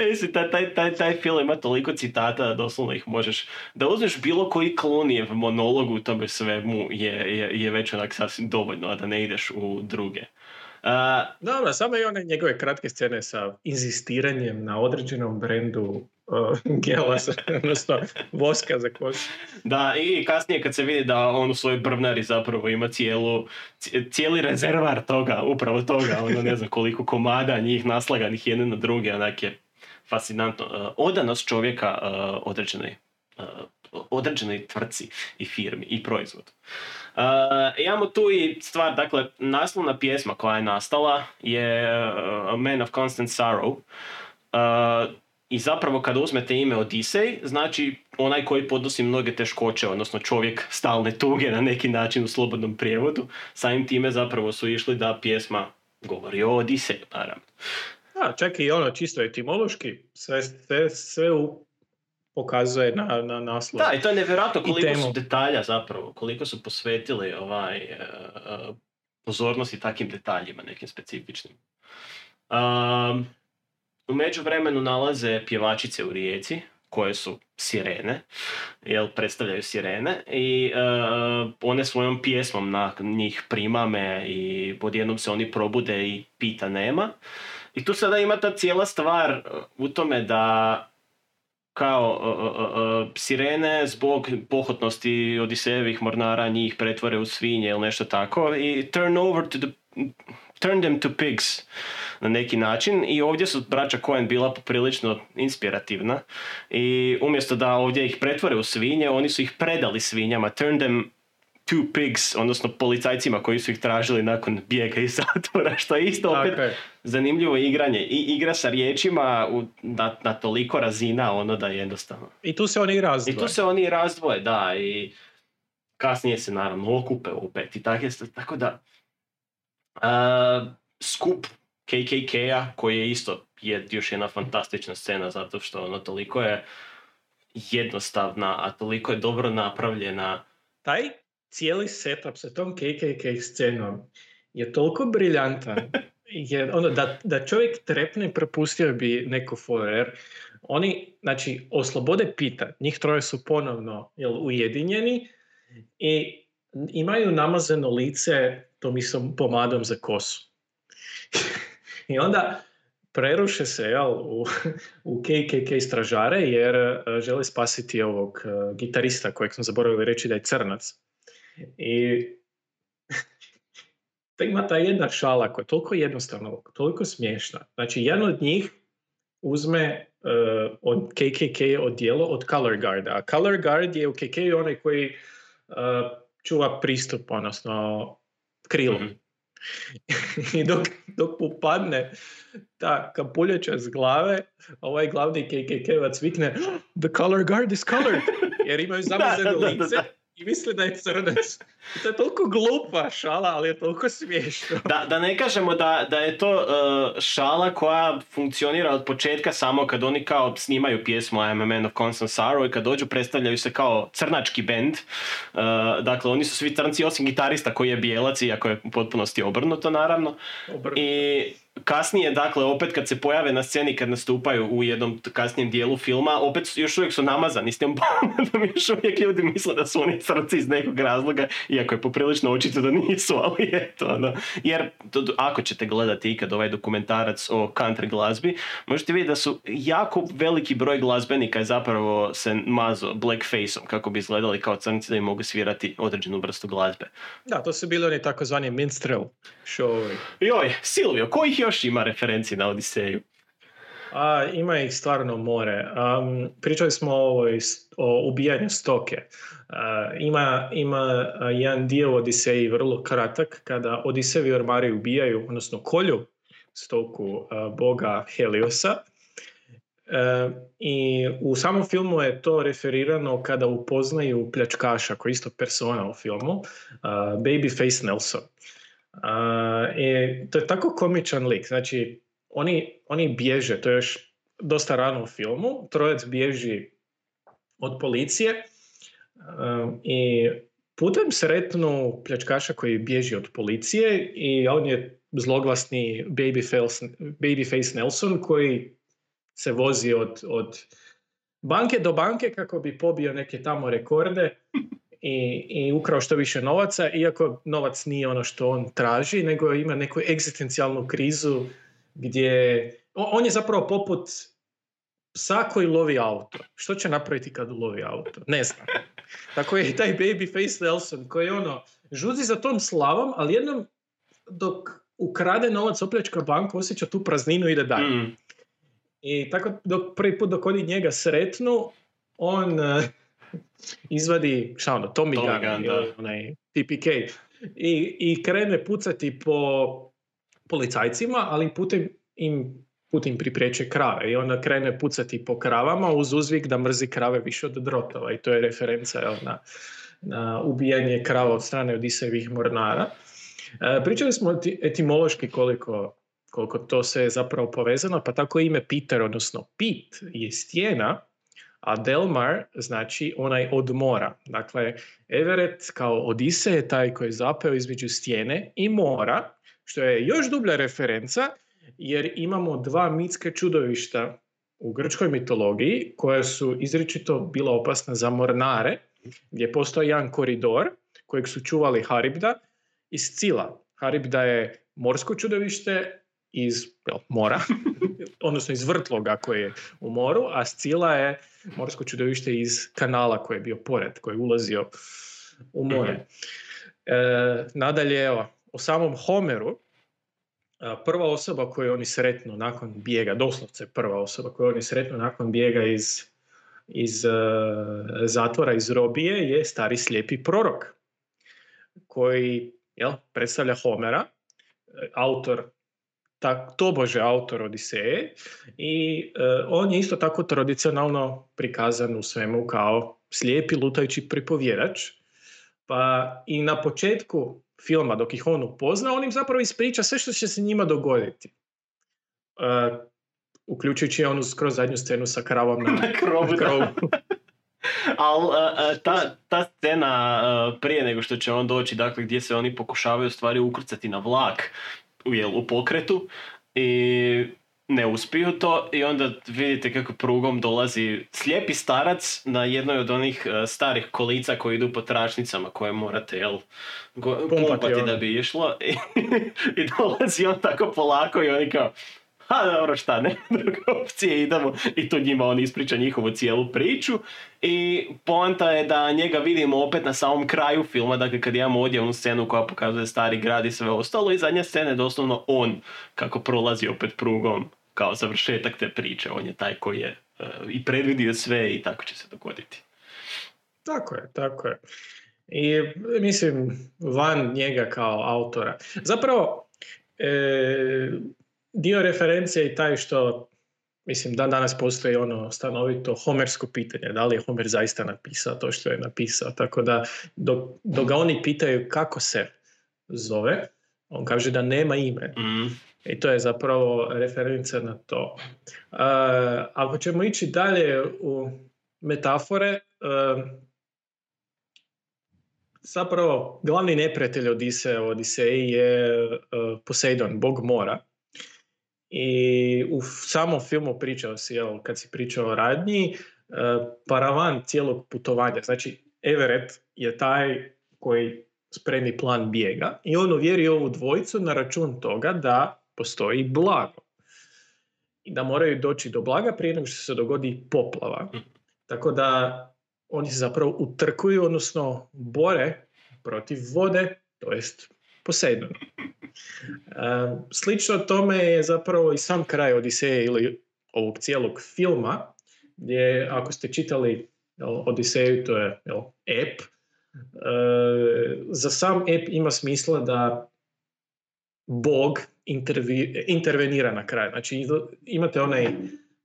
Mislim, taj, taj, taj film ima toliko citata da doslovno ih možeš... Da uzmeš bilo koji Clooneyjev monolog u tome svemu je, je, je već onak sasvim dovoljno, a da ne ideš u druge. Uh, Dobro, samo i one njegove kratke scene sa inzistiranjem na određenom brendu uh, gela, odnosno voska za kožu. Da, i kasnije kad se vidi da on u svojoj brvnari zapravo ima cijelu, cijeli rezervar toga, upravo toga, ono ne znam koliko komada njih naslaganih jedne na druge, onak je fascinantno. Uh, odanost čovjeka uh, određenoj uh, određenoj tvrtci i firmi i proizvodu. Uh, imamo tu i stvar, dakle, naslovna pjesma koja je nastala je uh, A Man of Constant Sorrow uh, i zapravo kada uzmete ime Odisej, znači onaj koji podnosi mnoge teškoće, odnosno čovjek stalne tuge na neki način u slobodnom prijevodu, samim time zapravo su išli da pjesma govori o Odiseju, naravno. A, čak i ono čisto etimološki, sve, sve, sve u pokazuje na, na naslov. Da, i to je nevjerojatno koliko su detalja zapravo, koliko su posvetili ovaj, uh, pozornosti takvim detaljima, nekim specifičnim. Um, u međuvremenu nalaze pjevačice u rijeci, koje su sirene, jel, predstavljaju sirene, i uh, one svojom pjesmom na njih primame i odjednom se oni probude i Pita nema. I tu sada ima ta cijela stvar u tome da kao uh, uh, uh, sirene zbog pohotnosti Odisejevih mornara njih pretvore u svinje ili nešto tako i turn over to the turn them to pigs na neki način i ovdje su braća Coen bila poprilično inspirativna i umjesto da ovdje ih pretvore u svinje, oni su ih predali svinjama, turn them Two Pigs, odnosno policajcima koji su ih tražili nakon bijega iz zatvora, što je isto opet okay. zanimljivo igranje. I igra sa riječima u, na, na toliko razina, ono da je jednostavno. I tu se oni razdvoje. I tu se oni razdvoje, da. I kasnije se naravno okupe opet i tako, tako da uh, skup K K K-a koji je isto je još jedna fantastična scena zato što ono toliko je jednostavna, a toliko je dobro napravljena. Taj cijeli setup sa tom K K K scenom je toliko briljantan je, ono, da, da čovjek trepne propustio bi neku forer. Oni, znači, oslobode Pita. Njih troje su ponovno jel, ujedinjeni i imaju namazeno lice tom istom pomadom za kosu. I onda preruše se jel, u, u K K K stražare jer žele spasiti ovog uh, gitarista kojeg smo zaboravili reći da je crnac. I to ima ta jedna šala koja je toliko jednostavna, toliko smiješna. Znači, jedan od njih uzme uh, od K K K odijelo od Color Guarda. A Color Guard je u K K K onaj koji uh, čuva pristup, odnosno krilo. Mm-hmm. I dok, dok popadne ta kapuljača s glave, ovaj glavni K K K-vac vikne The Color Guard is colored! Jer imaju zamazane lice. I misle da je crnac. To je toliko glupa šala, ali je toliko smiješno. Da, da ne kažemo da, da je to uh, šala koja funkcionira od početka samo kad oni kao snimaju pjesmu I'm a Man of Constant Sorrow i kad dođu predstavljaju se kao crnački bend. Uh, dakle, oni su svi crnci osim gitarista koji je bijelac, iako je u potpunosti obrnuto naravno. Obrnuto. I kasnije, dakle, opet kad se pojave na sceni, kad nastupaju u jednom kasnijem dijelu filma, opet još uvijek su namazani s tim pomadom, još uvijek ljudi misle da su oni crci iz nekog razloga, iako je poprilično očito da nisu, ali eto, ono. Jer to, ako ćete gledati ikad ovaj dokumentarac o country glazbi, možete vidjeti da su jako veliki broj glazbenika je zapravo se mazo blackface-om, kako bi izgledali kao crnci da im mogu svirati određenu vrstu glazbe. Da, to su bili oni takozvani minstrel show. Joj, Silvio, kojih je još ima referencije na Odiseju? A, ima ih stvarno more. Um, pričali smo o, o ubijanju stoke. Uh, ima, ima jedan dio Odiseji vrlo kratak, kada Odisevi ormari ubijaju, odnosno kolju stoku uh, boga Heliosa. Uh, I u samom filmu je to referirano kada upoznaju pljačkaša, koji je isto persona u filmu, uh, Babyface Nelson. Uh, i to je tako komičan lik, znači oni, oni bježe, to je još dosta rano u filmu, trojac bježi od policije uh, i putem sretnu pljačkaša koji bježi od policije i on je zloglasni Babyface, Babyface Nelson koji se vozi od, od banke do banke kako bi pobio neke tamo rekorde. I, i ukrao što više novaca, iako novac nije ono što on traži, nego ima neku egzistencijalnu krizu gdje... On je zapravo poput psa koji lovi auto. Što će napraviti kad lovi auto? Ne znam. Tako je i taj Babyface Nelson koji ono žuzi za tom slavom, ali jednom dok ukrade novac opljačka banku, osjeća tu prazninu i ide dalje. Mm. I tako dok, prvi put dok oni njega sretnu, on... Uh, izvadi, šta ono, Tommy, Tommy Gun, Gun onaj T P K i, i krene pucati po policajcima, ali putem im, putem pripriječe krave i onda krene pucati po kravama uz uzvik da mrzi krave više od drotova i to je referenca jel, na, na ubijanje krava od strane Odisejevih mornara. E, pričali smo etimološki koliko, koliko to se je zapravo povezano, pa tako ime Peter, odnosno Pit je stijena, a Delmar znači onaj od mora. Dakle, Everett kao Odisej je taj koji je zapeo između stijene i mora, što je još dublja referenca, jer imamo dva mitska čudovišta u grčkoj mitologiji koja su izričito bila opasna za mornare, gdje postoji jedan koridor kojeg su čuvali Haribda i Scila. Haribda je morsko čudovište iz jel, mora, odnosno iz vrtloga koji je u moru, a Scila je morsko čudovište iz kanala koji je bio pored, koji je ulazio u more. E, nadalje, evo, o samom Homeru, prva osoba koju oni sretnu nakon bijega, doslovce prva osoba koju oni sretnu nakon bijega iz, iz e, zatvora, iz robije, je stari slijepi prorok. koji, jel, predstavlja Homera, autor, tak, tobože autor Odiseje, i e, on je isto tako tradicionalno prikazan u svemu kao slijepi lutajući pripovjedač. Pa i na početku filma, dok ih on upozna, on im zapravo ispriča sve što će se njima dogoditi. E, uključujući onu skroz zadnju scenu sa kravom na, na krovu. Na krovu. Al a, a, ta, ta scena a, prije nego što će on doći, dakle, gdje se oni pokušavaju stvari ukrcati na vlak u, jel, u pokretu i ne uspiju to, i onda vidite kako prugom dolazi slijepi starac na jednoj od onih a, starih kolica koji idu po tračnicama koje morate, jel, go, pumpati da bi išlo, i, i dolazi on tako polako i oni kao, ha, dobro, šta, nema druge opcije, idemo. I tu njima on ispriča njihovu cijelu priču. I poanta je da njega vidimo opet na samom kraju filma, dakle kad imamo odjevnu scenu koja pokazuje stari grad i sve ostalo, i zadnja scena je doslovno on kako prolazi opet prugom kao završetak te priče. On je taj koji je uh, i predvidio sve i tako će se dogoditi. Tako je, tako je. I mislim, van njega kao autora. Zapravo, e, dio referencije je taj što, mislim, dan danas postoji ono stanovito homersko pitanje, da li je Homer zaista napisao to što je napisao. Tako da, dok, dok ga oni pitaju kako se zove, on kaže da nema ime. Mm. I to je zapravo referenca na to. Uh, ako ćemo ići dalje u metafore, uh, zapravo glavni neprijatelj Odise, Odiseji je uh, Poseidon, bog mora. I u samom filmu pričao si, jel, kad si pričao o radnji, paravan cijelog putovanja. Znači, Everett je taj koji spremi plan bijega i on uvjeri ovu dvojicu na račun toga da postoji blago. I da moraju doći do blaga prije nego što se dogodi poplava. Tako da oni se zapravo utrkuju, odnosno bore protiv vode, to jest Poseidona. Uh, slično tome je zapravo i sam kraj Odiseje ili ovog cijelog filma, gdje ako ste čitali, jel, Odiseju, to je, jel, ep, uh, za sam ep ima smisla da Bog intervi, intervenira na kraju. Znači, imate onaj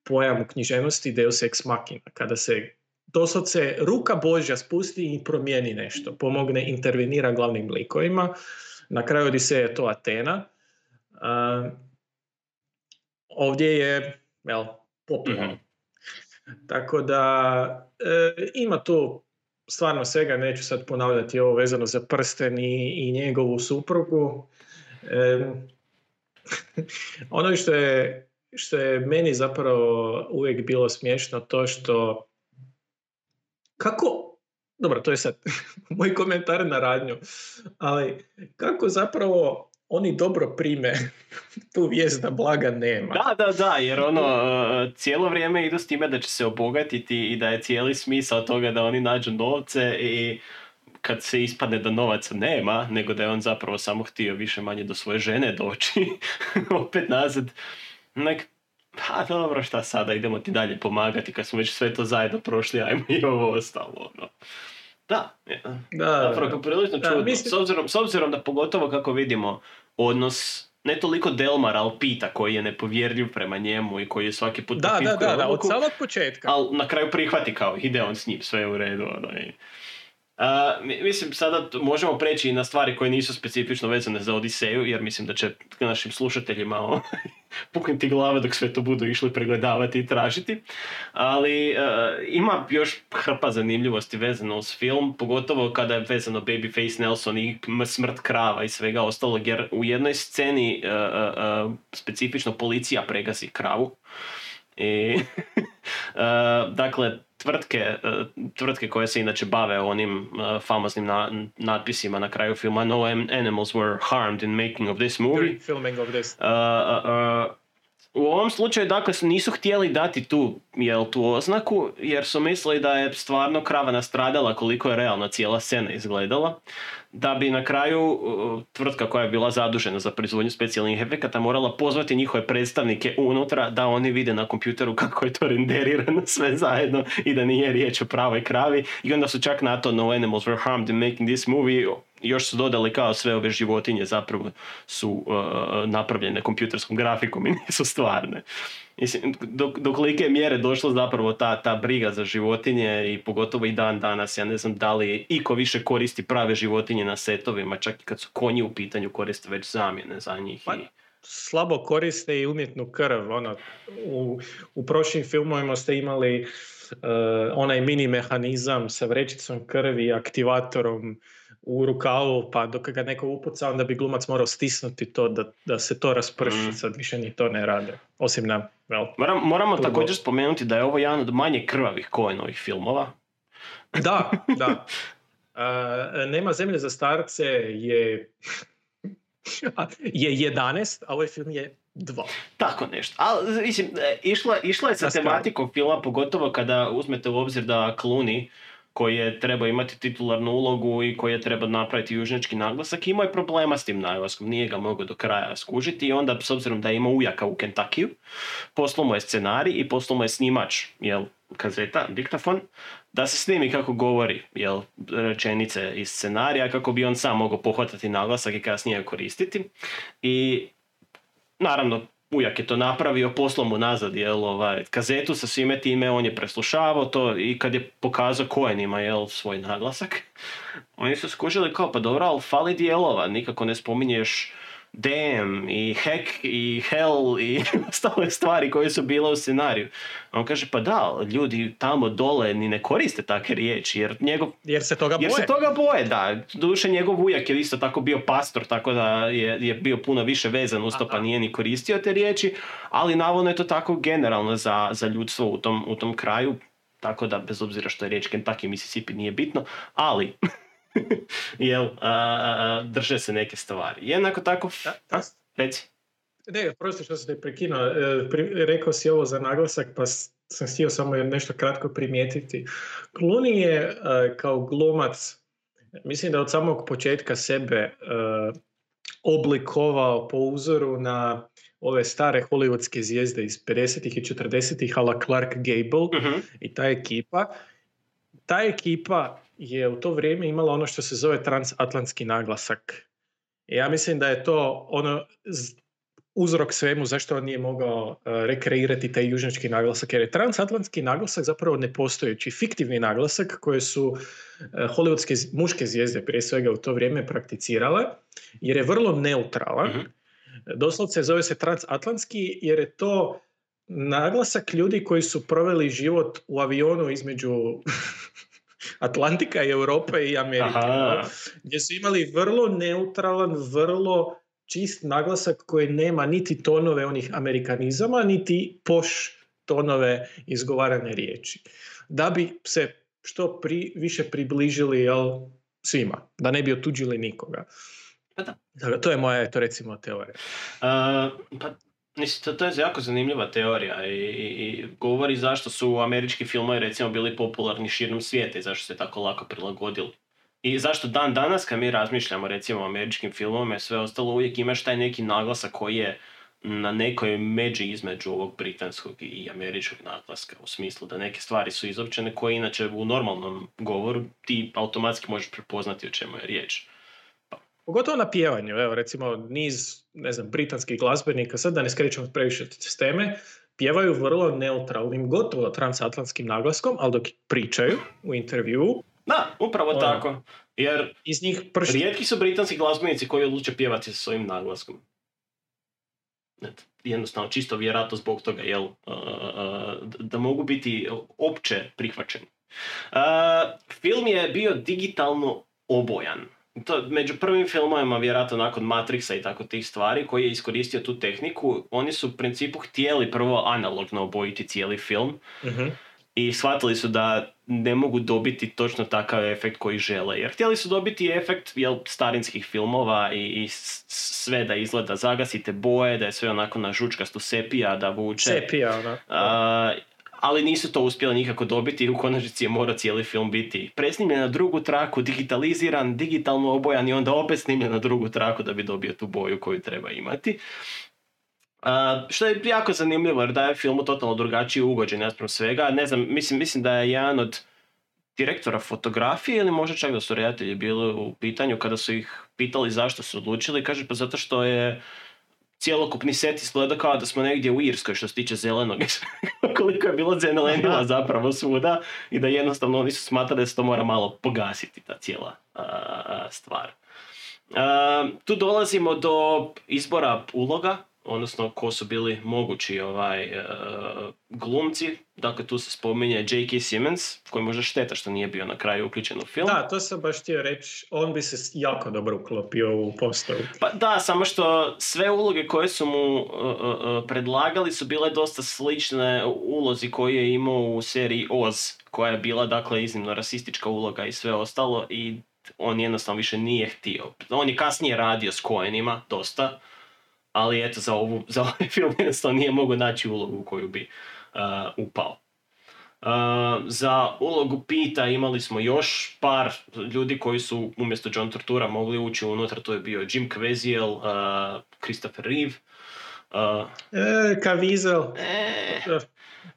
pojam u književnosti Deus ex machina, kada se doslovce ruka Božja spusti i promijeni nešto, pomogne, intervenira glavnim likovima. Na kraju Odiseje je to Atena. Uh, ovdje je, jel, poplava. Mm-hmm. Tako da, e, ima tu stvarno svega, neću sad ponavljati ovo vezano za prsten i, i njegovu suprugu. E, ono što je, što je meni zapravo uvijek bilo smiješno, to što kako... Dobro, to je sad moj komentar na radnju, ali kako zapravo oni dobro prime tu vijest da blaga nema. Da, da, da, jer ono, cijelo vrijeme idu s time da će se obogatiti i da je cijeli smisao toga da oni nađu novce, i kad se ispadne da novaca nema, nego da je on zapravo samo htio više manje do svoje žene doći, opet nazad, nek... Pa dobro, šta sada, idemo ti dalje pomagati, kad smo već sve to zajedno prošli, ajmo i ovo ostalo. No. Da, zapravo prilično čudno. Da, mislim... s, obzirom, s obzirom da pogotovo kako vidimo odnos, ne toliko Delmara, ali Pita, koji je nepovjerljiv prema njemu i koji je svaki put... Da, da, da, da, od samog početka. Ali na kraju prihvati kao, ide on s njim, sve je u redu. Ono, i... Uh, mislim, sada možemo preći i na stvari koje nisu specifično vezane za Odiseju, jer mislim da će našim slušateljima puknuti glave dok sve to budu išli pregledavati i tražiti, ali uh, ima još hrpa zanimljivosti vezano uz film, pogotovo kada je vezano Babyface Nelson i smrt krava i svega ostalog, jer u jednoj sceni uh, uh, specifično policija pregazi kravu i uh, dakle Tvrtke, tvrtke koje se inače bave onim uh, famoznim na, natpisima na kraju filma "No animals were harmed in making of this movie". Filming of this. Uh, uh, uh, u ovom slučaju, dakle, nisu htjeli dati tu, jel, tu oznaku, jer su mislili da je stvarno krava nastradala koliko je realno cijela scena izgledala. Da bi na kraju tvrtka koja je bila zadužena za proizvodnju specijalnih efekata morala pozvati njihove predstavnike unutra da oni vide na kompjuteru kako je to renderirano sve zajedno i da nije riječ o pravoj kravi. I onda su čak na to "No animals were harmed in making this movie" još su dodali kao sve ove životinje zapravo su uh, napravljene kompjuterskom grafikom i nisu stvarne. Mislim, dok, dok like mjere došla zapravo ta, ta briga za životinje i pogotovo i dan danas, ja ne znam da li iko više koristi prave životinje na setovima, čak i kad su konji u pitanju koriste već zamjene za njih. Pa, i... slabo koriste i umjetnu krv. Ono, u, u prošlim filmovima ste imali uh, onaj mini mehanizam sa vrećicom krvi, aktivatorom u rukavu, pa dok ga neko upuca, onda bi glumac morao stisnuti to da, da se to rasprši. Mm. Sad više ni to ne rade. Osim na... Well, Moram, moramo plimo. Također spomenuti da je ovo jedan od manje krvavih Coenovih filmova. Da, da. Uh, Nema zemlje za starce je... je jedanaest, a ovaj film je dva. Tako nešto. Ali, mislim, išla, išla je sa tematikom filma, pogotovo kada uzmete u obzir da Clooney, koji je trebao imati titularnu ulogu i koji je trebao napraviti južnjački naglasak, imao je problema s tim naglaskom, nije ga mogao do kraja skužiti i onda, s obzirom da je imao ujaka u Kentakiju, poslao mu je scenarij i poslao mu je snimač, jel, kazeta, diktafon, da se snimi kako govori, jel, rečenice iz scenarija, kako bi on sam mogao pohvatati naglasak i kasnije koristiti. I, naravno, ujak je to napravio, poslao mu nazad, jel, ovaj, kazetu sa svime time, on je preslušavao to i kad je pokazao Coenima, jel, svoj naglasak, oni su skužili kao, pa dobro, ali fali dijelova, nikako ne spominješ damn i hack i hell i ostale stvari koje su bile u scenariju. On kaže, pa da, ljudi tamo dole ni ne koriste takve riječi, jer njegov... Jer se toga boje. Jer se toga boje, da. Doduše, njegov ujak je isto tako bio pastor, tako da je, je bio puno više vezan uz to, pa nije ni koristio te riječi, ali navodno je to tako generalno za, za ljudstvo u tom, u tom kraju, tako da, bez obzira što je riječ Kentucky i Mississippi, nije bitno, ali... Jel, a, a, a, drže se neke stvari. Jednako tako, da, da. A, reci. Ne, prosto što se te prekinuo, e, pri, rekao si ovo za naglasak, pa sam htio samo nešto kratko primijetiti. Clooney je e, kao glumac, mislim da od samog početka sebe e, oblikovao po uzoru na ove stare hollywoodske zvijezde iz pedesetih i četrdesetih, ala Clark Gable, uh-huh. i ta ekipa. Ta ekipa je u to vrijeme imala ono što se zove transatlantski naglasak. Ja mislim da je to ono uzrok svemu zašto on nije mogao rekreirati taj južnjački naglasak, jer je transatlantski naglasak zapravo nepostojeći fiktivni naglasak koje su hollywoodske muške zvijezde prije svega u to vrijeme prakticirale, jer je vrlo neutralan. Mm-hmm. Doslovce zove se transatlantski jer je to naglasak ljudi koji su proveli život u avionu između Atlantika i Europe i Amerike. Aha. Gdje su imali vrlo neutralan, vrlo čist naglasak koji nema niti tonove onih amerikanizama, niti poš tonove izgovarane riječi. Da bi se što pri, više približili, jel, svima, da ne bi otuđili nikoga. Pa da. Dakle, to je moja, to recimo, teorija. Uh, pa... Mislim, to je jako zanimljiva teorija i, i, i govori zašto su američki filmovi recimo bili popularni širom svijeta i zašto se tako lako prilagodili. I zašto dan danas kad mi razmišljamo recimo o američkim filmovima i sve ostalo, uvijek imaš taj neki naglasak koji je na nekoj međi između ovog britanskog i američkog naglaska, u smislu da neke stvari su izopćene koje inače u normalnom govoru ti automatski možeš prepoznati o čemu je riječ. Pogotovo na pjevanju, evo recimo niz, ne znam, britanskih glazbenika, sad da ne skrećemo previše s teme, pjevaju vrlo neutralnim, gotovo transatlantskim naglaskom, ali dok pričaju u intervjuu... Da, upravo ono, tako, jer iz njih pršti. Rijetki su britanski glazbenici koji odluče pjevati sa svojim naglaskom. Jednostavno, čisto vjerojatno zbog toga, jel, da mogu biti opće prihvaćeni. Film je bio digitalno obojan. To, među prvim filmovima, vjerojatno nakon Matrixa i tako tih stvari, koji je iskoristio tu tehniku, oni su u principu htjeli prvo analogno obojiti cijeli film, uh-huh. i shvatili su da ne mogu dobiti točno takav efekt koji žele, jer htjeli su dobiti efekt, jel, starinskih filmova i, i sve da izgleda, zagasite boje, da je sve onako na žučkastu sepija, da vuče. Sepija, ona. A, ali nisu to uspjeli nikako dobiti i u konačnici je morao cijeli film biti presnimljen na drugu traku, digitaliziran, digitalno obojan i onda opet snimljen na drugu traku da bi dobio tu boju koju treba imati. Uh, što je jako zanimljivo jer daje filmu totalno drugačiji ugođen naspram svega. Ne znam, mislim, mislim da je jedan od direktora fotografije ili možda čak da su redatelji bili u pitanju kada su ih pitali zašto su odlučili. Kaže, pa zato što je cijelokupni set izgleda kao da smo negdje u Irskoj što se tiče zelenog. Koliko je bilo zelenila zapravo svuda i da jednostavno oni su smatrali da se to mora malo pogasiti, ta cijela a, stvar. A, tu dolazimo do izbora uloga, odnosno ko su bili mogući ovaj, e, glumci. Dakle, tu se spominje J K. Simmons, koji možda šteta što nije bio na kraju uključen u film. Da, to sam baš htio reći. On bi se jako dobro uklopio u postavu. Pa da, samo što sve uloge koje su mu e, e, predlagali su bile dosta slične ulozi koje je imao u seriji Oz, koja je bila, dakle, iznimno rasistička uloga i sve ostalo. I on jednostavno više nije htio. On je kasnije radio s Coenima dosta, ali eto, za, ovu, za ovaj film jednostavno nije mogao naći ulogu u koju bi uh, upao. Uh, za ulogu Pita imali smo još par ljudi koji su umjesto John Turturra mogli ući unutra. To je bio Jim Caviezel, uh, Christopher Reeve. Uh, e, Caviezel. E,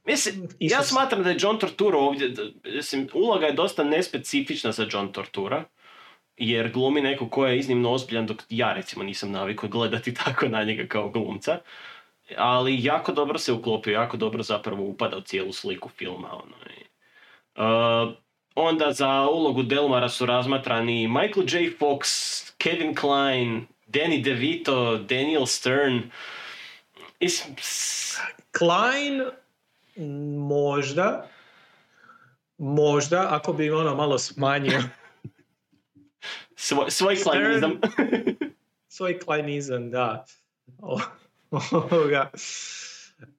mislim, ja smatram da je John Turturro ovdje, mislim, uloga je dosta nespecifična za John Turturra, jer glumi neko ko je iznimno ozbiljan, dok ja recimo nisam navikao gledati tako na njega kao glumca, ali jako dobro se uklopio, jako dobro zapravo upada u cijelu sliku filma. Ono. Uh, onda za ulogu Delmara su razmatrani Michael J. Fox, Kevin Kline, Danny DeVito, Daniel Stern. Is... Kline možda, možda ako bi ono malo smanjio Svoj, svoj klajnizam. svoj klajnizam, da. O, ovoga.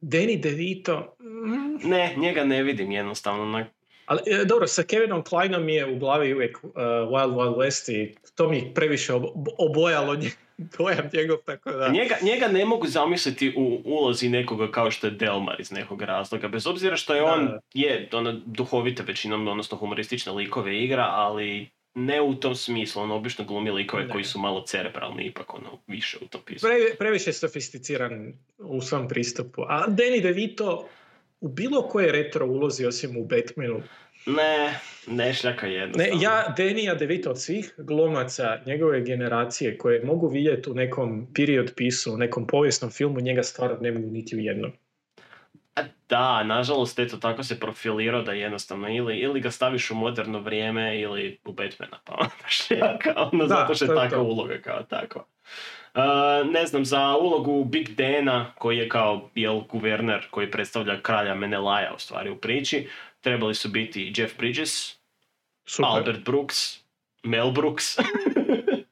Danny DeVito. Mm. Ne, njega ne vidim jednostavno. Ali, e, dobro, sa Kevinom Kleinom je u glavi uvijek uh, Wild Wild West i to mi previše ob- obojalo nje, dojam njegov, tako da... Njega, njega ne mogu zamisliti u ulozi nekoga kao što je Delmar iz nekog razloga, bez obzira što je da. on je ono, duhovite većinom, odnosno humoristične likove igra, ali... Ne u tom smislu, on obično glumi likove ne. koji su malo cerebralni, ipak ono više u tom pismu. Pre, previše je sofisticiran u svom pristupu. A Danny DeVito u bilo koje retro ulozi osim u Batmanu. Ne, ne šljaka jednostavno. Ne, ja Danny DeVito od svih glumaca njegove generacije koje mogu vidjeti u nekom period pisu, u nekom povijesnom filmu, njega stvarno ne mogu niti u jednom. Da, nažalost, eto, tako se profilirao da jednostavno ili, ili ga staviš u moderno vrijeme ili u Batmana, pa onda šljaka, ono, da, zato što je takva uloga kao takva. Uh, ne znam, za ulogu Big Dana, koji je kao, jel, guverner koji predstavlja kralja Menelaja u stvari u priči, trebali su biti Jeff Bridges, super, Albert Brooks, Mel Brooks.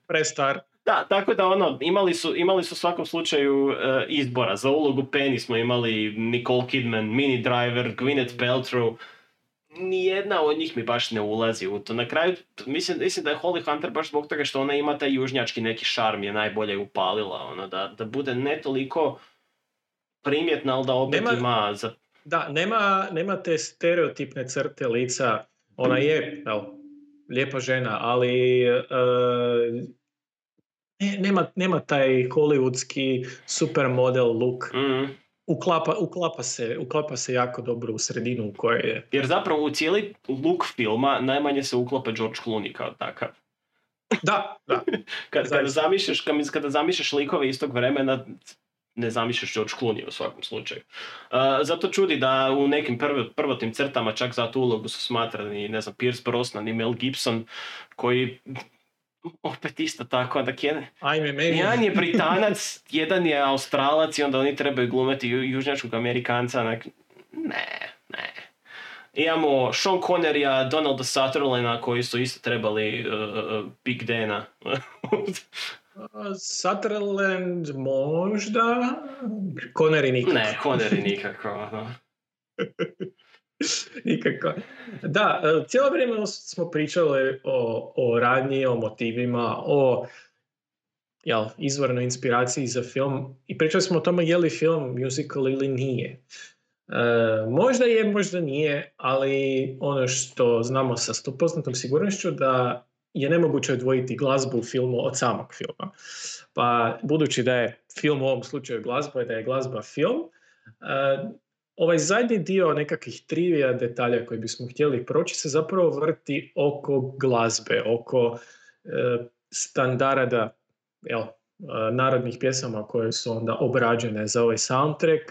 Prestar. Da, tako da ono, imali su, imali su u svakom slučaju uh, izbora. Za ulogu Penny smo imali Nicole Kidman, Minnie Driver, Gwyneth Paltrow. Nijedna od njih mi baš ne ulazi u to. Na kraju, mislim, mislim da je Holly Hunter baš zbog toga što ona ima taj južnjački neki šarm je najbolje upalila. Ono, da, da bude ne toliko primjetna, ali da opet nema, ima... Za... Da, nema, nema te stereotipne crte lica. Ona je, evo, lijepa žena, ali... Uh, Ne, nema, nema taj hollywoodski supermodel look. Mm. Uklapa, uklapa, se, uklapa se jako dobro u sredinu u kojoj je. Jer zapravo u cijeli look filma najmanje se uklapa George Clooney kao takav. Da, da. Kad, kada, zamišljaš, kada, kada zamišljaš likove istog vremena, ne zamišljaš George Clooney u svakom slučaju. Uh, zato čudi da u nekim prv, prvotnim crtama čak za tu ulogu su smatrani, ne znam, Pierce Brosnan i Mel Gibson, koji... Opet isto tako, da jedan, jedan je Britanac, jedan je Australac i onda oni trebaju glumiti ju, južnjačkog Amerikanca. Nek... Ne, ne. Imamo Sean Connerya, Donalda Sutherlanda koji su isto trebali uh, Big Dana. Sutherland možda? Connery nikako. Ne, Connery nikako. Nikako. Da, cijelo vrijeme smo pričali o, o radnji, o motivima, o jel, izvornoj inspiraciji za film i pričali smo o tome je li film musical ili nije. E, možda je, možda nije, ali ono što znamo sa sto posto sigurnošću da je nemoguće odvojiti glazbu u filmu od samog filma. Pa budući da je film u ovom slučaju glazba i da je glazba film, e, ovaj zadnji dio nekakvih trivija detalja koje bismo htjeli proći se zapravo vrti oko glazbe, oko e, standarda jel, e, narodnih pjesama koje su onda obrađene za ovaj soundtrack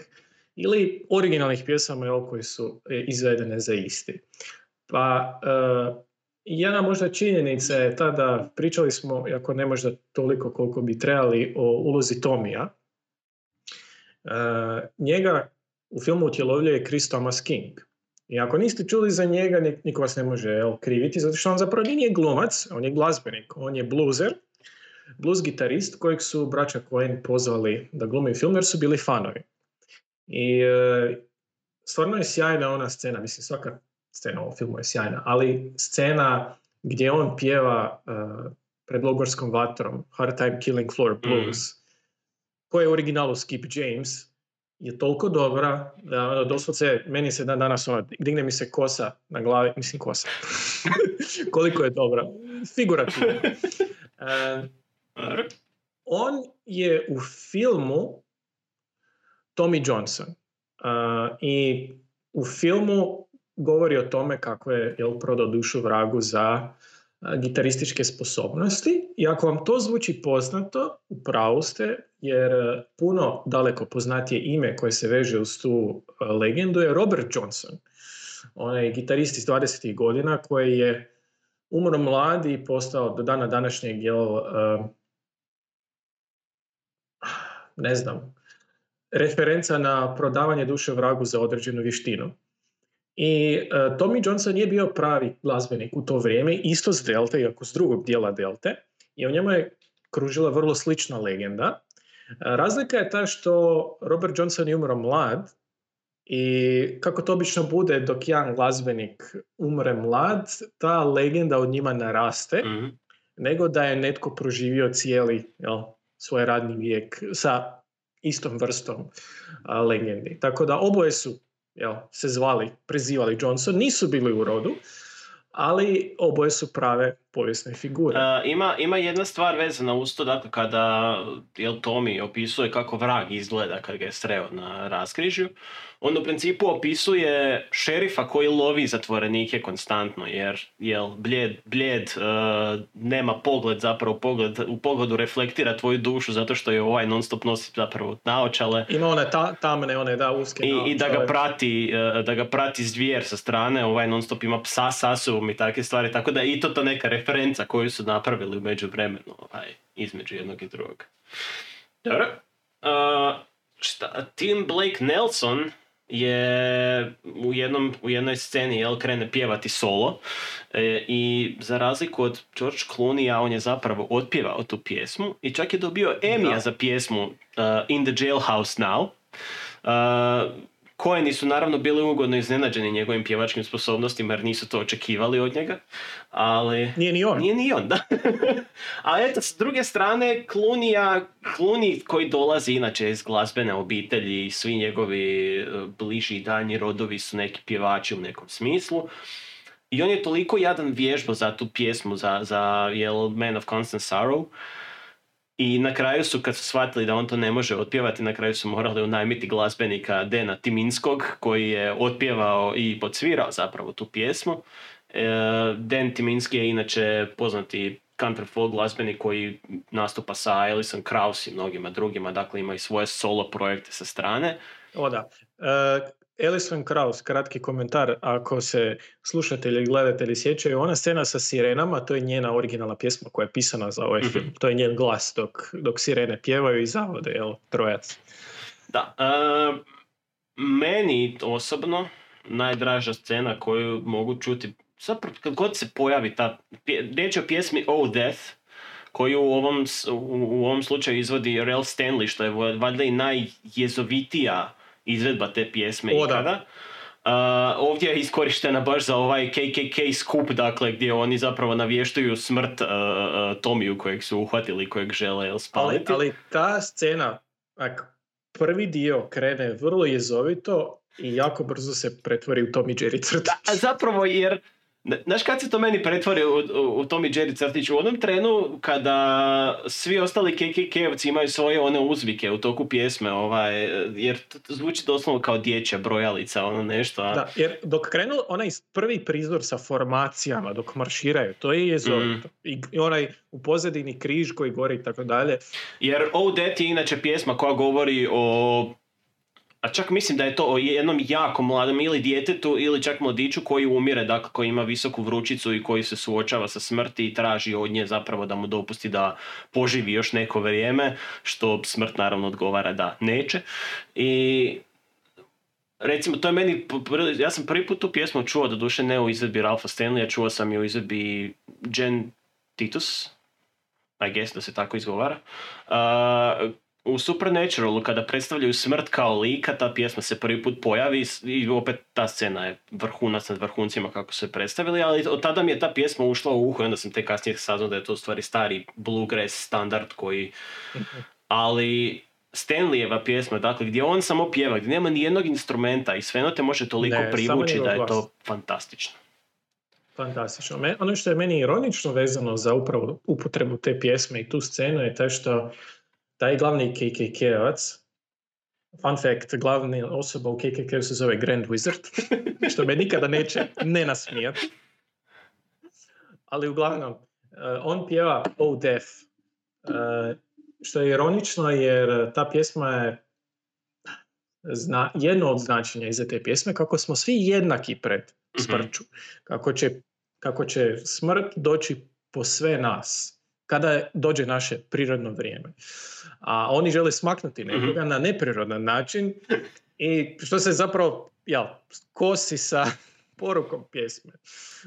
ili originalnih pjesama jel, koje su e, izvedene za isti. Pa e, jedna možda činjenica je ta da pričali smo, ako ne možda toliko koliko bi trebali, o ulozi Tomija. E, njega u filmu utjelovljuje Chris Thomas King. I ako niste čuli za njega, niko vas ne može jel, kriviti, zato što on zapravo nije glumac, on je glazbenik, on je bluzer, blues gitarist kojeg su braća Coen pozvali da glume u filmu jer su bili fanovi. I e, stvarno je sjajna ona scena, mislim svaka scena u filmu je sjajna, ali scena gdje on pjeva uh, pred logorskom vatrom Hard Time Killing Floor Blues, mm. koja je u originalu Skip James, je toliko dobra da ono, doslovce, meni se dan danas ono, digne mi se kosa na glavi, mislim kosa, koliko je dobra, figurativno. Uh, on je u filmu Tommy Johnson uh, i u filmu govori o tome kako je jel, prodao dušu vragu za a, gitarističke sposobnosti. I ako vam to zvuči poznato, u pravu ste, jer puno daleko poznatije ime koje se veže uz tu a, legendu je Robert Johnson. Onaj gitarist iz dvadesetih godina koji je umro mlad i postao do dana današnjeg, jel, a, ne znam, referenca na prodavanje duše vragu za određenu vještinu. I uh, Tommy Johnson nije bio pravi glazbenik u to vrijeme, isto s Delte, iako s drugog dijela Delte, i o njemu je kružila vrlo slična legenda. Uh, razlika je ta što Robert Johnson je umro mlad i kako to obično bude dok jedan glazbenik umre mlad, ta legenda od njima naraste, mm-hmm. nego da je netko proživio cijeli jel, svoj radni vijek sa istom vrstom uh, legendi. Tako da oboje su jel, se zvali, prezivali Johnson, nisu bili u rodu, ali oboje su prave povijesne figure. E, ima, ima jedna stvar vezana uz to, dakle, kada jel, Tommy opisuje kako vrag izgleda kad ga je sreo na raskrižju, on u principu opisuje šerifa koji lovi zatvorenike konstantno, jer jel, bljed, bljed e, nema pogled, zapravo pogled, u pogledu reflektira tvoju dušu zato što je ovaj non stop nosi zapravo naočale. Ima one ta, tamne, one da uske naočale. I, i da, ga prati, e, da ga prati zvijer sa strane, ovaj non stop ima psa sa sobom i takve stvari, tako da i to to neka reflektira referenca koju su napravili u međuvremenu ovaj, između jednog i drugog. Dobro. Uh, šta, Tim Blake Nelson je u, jednom, u jednoj sceni jel, krene pjevati solo e, i za razliku od George Clooney on je zapravo otpjevao tu pjesmu i čak je dobio Emmy za pjesmu uh, In the Jailhouse Now. Uh, Coeni su naravno bili ugodno iznenađeni njegovim pjevačkim sposobnostima jer nisu to očekivali od njega, ali... Nije ni on. Nije ni on, da. A eto, s druge strane, Clooney, Clooney koji dolazi inače iz glazbene obitelji i svi njegovi bliži i daljnji rodovi su neki pjevači u nekom smislu. I on je toliko jadan vježbo za tu pjesmu, za, za jel, Man of Constant Sorrow. I na kraju su, kad su shvatili da on to ne može otpjevati, na kraju su morali unajmiti glazbenika Dena Timinskog, koji je otpjevao i podsvirao zapravo tu pjesmu. E, Dan Timinski je inače poznati counterfolk glazbenik koji nastupa sa Alison Krauss i mnogima drugima, dakle ima i svoje solo projekte sa strane. O da. E, Alison Krauss, kratki komentar, ako se slušatelji, gledatelji sjećaju, ona scena sa sirenama, to je njena originalna pjesma koja je pisana za ovaj mm-hmm. film. To je njen glas dok, dok sirene pjevaju i zavode, jel, trojac. Da, e, meni osobno najdraža scena koju mogu čuti, zapravo kad god se pojavi ta, riječ je o pjesmi Oh Death, koju u ovom, u ovom slučaju izvodi Rel Stanley, što je valjda i najjezovitija izvedba te pjesme o, ikada. Uh, ovdje je iskorištena baš za ovaj K K K skup, dakle, gdje oni zapravo navještuju smrt uh, uh, Tomiju kojeg su uhvatili, kojeg žele spaliti. Ali, ali ta scena, ak, prvi dio krene vrlo jezovito i jako brzo se pretvori u Tom i Jerry crtač. Zapravo jer Znaš kad se to meni pretvori u, u, u Tom i Jerry crtić? U onom trenu kada svi ostali K K K-evci imaju svoje one uzvike u toku pjesme, ovaj, jer zvuči doslovno kao dječja brojalica, ono nešto. A... Da, jer dok krenu onaj prvi prizor sa formacijama, dok marširaju, to je jezovito. Mm. I onaj u pozadini križ koji gori i tako dalje. Jer Oh That je inače pjesma koja govori o... A čak mislim da je to o jednom jako mladom ili djetetu ili čak mladiću koji umire, dakle koji ima visoku vrućicu i koji se suočava sa smrti i traži od nje zapravo da mu dopusti da poživi još neko vrijeme, što smrt naravno odgovara da neće. I recimo to je meni, ja sam prvi put tu pjesmu čuo, doduše ne u izvedbi Ralpha Stanleya, čuo sam je u izvedbi Jen Titus, I guess da se tako izgovara. Uh, U Supernaturalu, kada predstavljaju smrt kao lika, ta pjesma se prvi put pojavi i opet ta scena je vrhunac nad vrhuncima kako su je predstavili, ali od tada mi je ta pjesma ušla u uho i onda sam te kasnije saznao da je to u stvari stari bluegrass standard koji... Ali Stanleyjeva pjesma, dakle, gdje on samo pjeva, gdje nema nijednog instrumenta i svejedno te može toliko ne, privući da je glas. To fantastično. Fantastično. Ono što je meni ironično vezano za upravo upotrebu te pjesme i tu scenu je taj što taj glavni K K K-evac, fun fact, glavni osoba u K K K-u se zove Grand Wizard, što me nikada neće ne nasmijati. Ali uglavnom, uh, on pjeva Oh Death, uh, što je ironično jer ta pjesma je zna, jedno od značenja iza te pjesme, kako smo svi jednaki pred smrću, kako će, kako će smrt doći po sve nas. Kada dođe naše prirodno vrijeme. A oni žele smaknuti nekoga mm-hmm. na neprirodan način i što se zapravo jel, kosi sa porukom pjesme.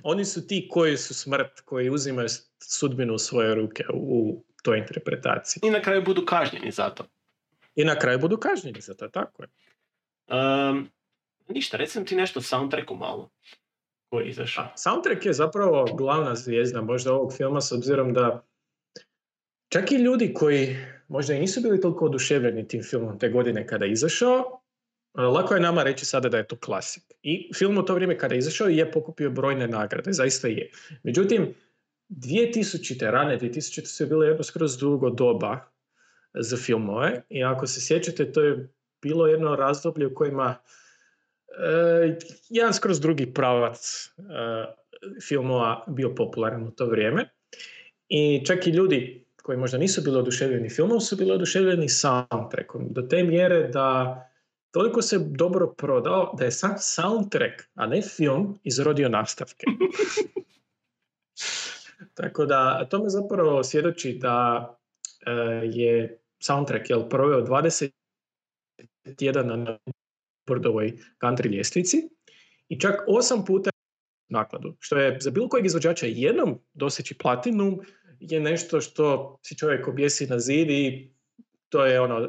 Oni su ti koji su smrt, koji uzimaju sudbinu u svoje ruke u toj interpretaciji. I na kraju budu kažnjeni za to. I na kraju budu kažnjeni za to, tako je. Um, ništa, recimo ti nešto o soundtracku malo. Koji je izašao. Soundtrack je zapravo glavna zvijezda možda ovog filma s obzirom da čak i ljudi koji možda i nisu bili toliko oduševljeni tim filmom te godine kada je izašao, lako je nama reći sada da je to klasik. I film u to vrijeme kada je izašao je pokupio brojne nagrade, zaista je. Međutim, dvije tisućite, rane dvije tisućite su bile jedno skroz dugo doba za filmove i ako se sjećate, to je bilo jedno razdoblje u kojima e, jedan skroz drugi pravac e, filmova bio popularan u to vrijeme. I čak i ljudi koji možda nisu bili oduševljeni filmom, su bili oduševljeni soundtrackom. Do te mjere da toliko se dobro prodao da je sam soundtrack, a ne film, izrodio nastavke. Tako da, to me zapravo svjedoči da e, je soundtrack jel, proveo dvadeset jedan na Bordovoj country ljestvici i čak osam puta nakladu, što je za bilo kojeg izvođača jednom doseći platinum, je nešto što si čovjek objesi na zid i to je ono e,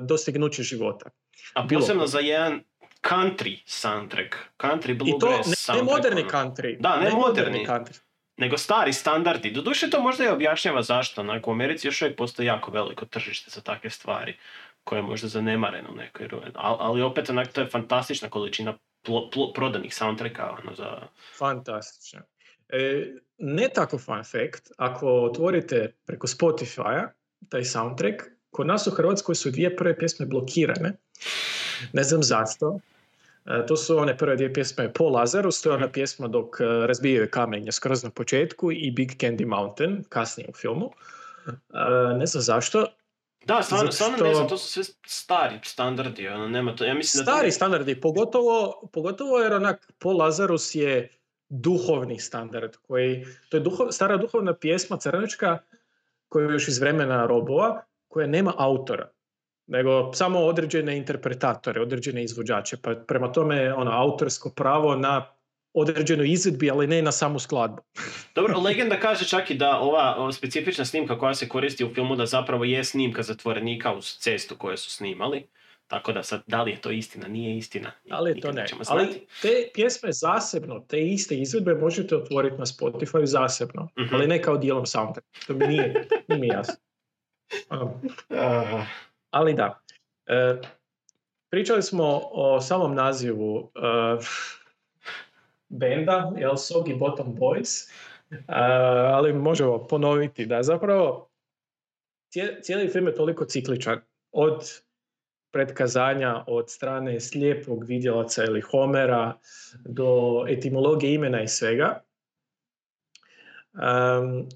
dostignuće života. A posebno za jedan country soundtrack, country bluegrass soundtrack. I to ne, ne moderni ono. Country. Da, ne, ne moderni, moderni country. Nego stari standardi. Doduše to možda i objašnjava zašto. Onako, u Americi još uvijek postoji jako veliko tržište za takve stvari koje je možda zanemareno u nekoj ruji. Ali, ali opet onak, to je fantastična količina plo, plo, prodanih soundtracka. Ono, za... Fantastično. E, ne tako fun fact, ako otvorite preko Spotify-a taj soundtrack, kod nas u Hrvatskoj su dvije prve pjesme blokirane. Ne znam zašto. E, to su one prve dvije pjesme Po Lazaru, to je ona pjesma dok e, razbijaju kamenje skroz na početku i Big Candy Mountain, kasnije u filmu. E, ne znam zašto. Da, stvarno, stvarno ne znam, to su sve stari standardi. Ono, nema to, ja mislim stari da to ne... standardi, pogotovo, pogotovo jer onak Po Lazarus je duhovni standard koji, to je duho, stara duhovna pjesma crnačka koja je još iz vremena robova, koja nema autora, nego samo određene interpretatore, određene izvođače. Pa prema tome ono autorsko pravo na određenoj izvedbi, ali ne na samu skladbu. Dobro, legenda kaže čak i da ova, ova specifična snimka koja se koristi u filmu da zapravo je snimka zatvorenika uz cestu koju su snimali. Tako da sad, da li je to istina, nije istina. Ali je to ne. Ali te pjesme zasebno, te iste izvedbe možete otvoriti na Spotify zasebno. Mm-hmm. Ali ne kao dijelom soundtracka. To mi nije, nije mi jasno. Um. Uh. Ali da. E, pričali smo o samom nazivu. E, benda, jel, Soggy Bottom Boys, uh, ali možemo ponoviti da zapravo cijeli film je toliko cikličan. Od pretkazanja od strane slijepog vidjelaca ili Homera do etimologije imena i svega. Um,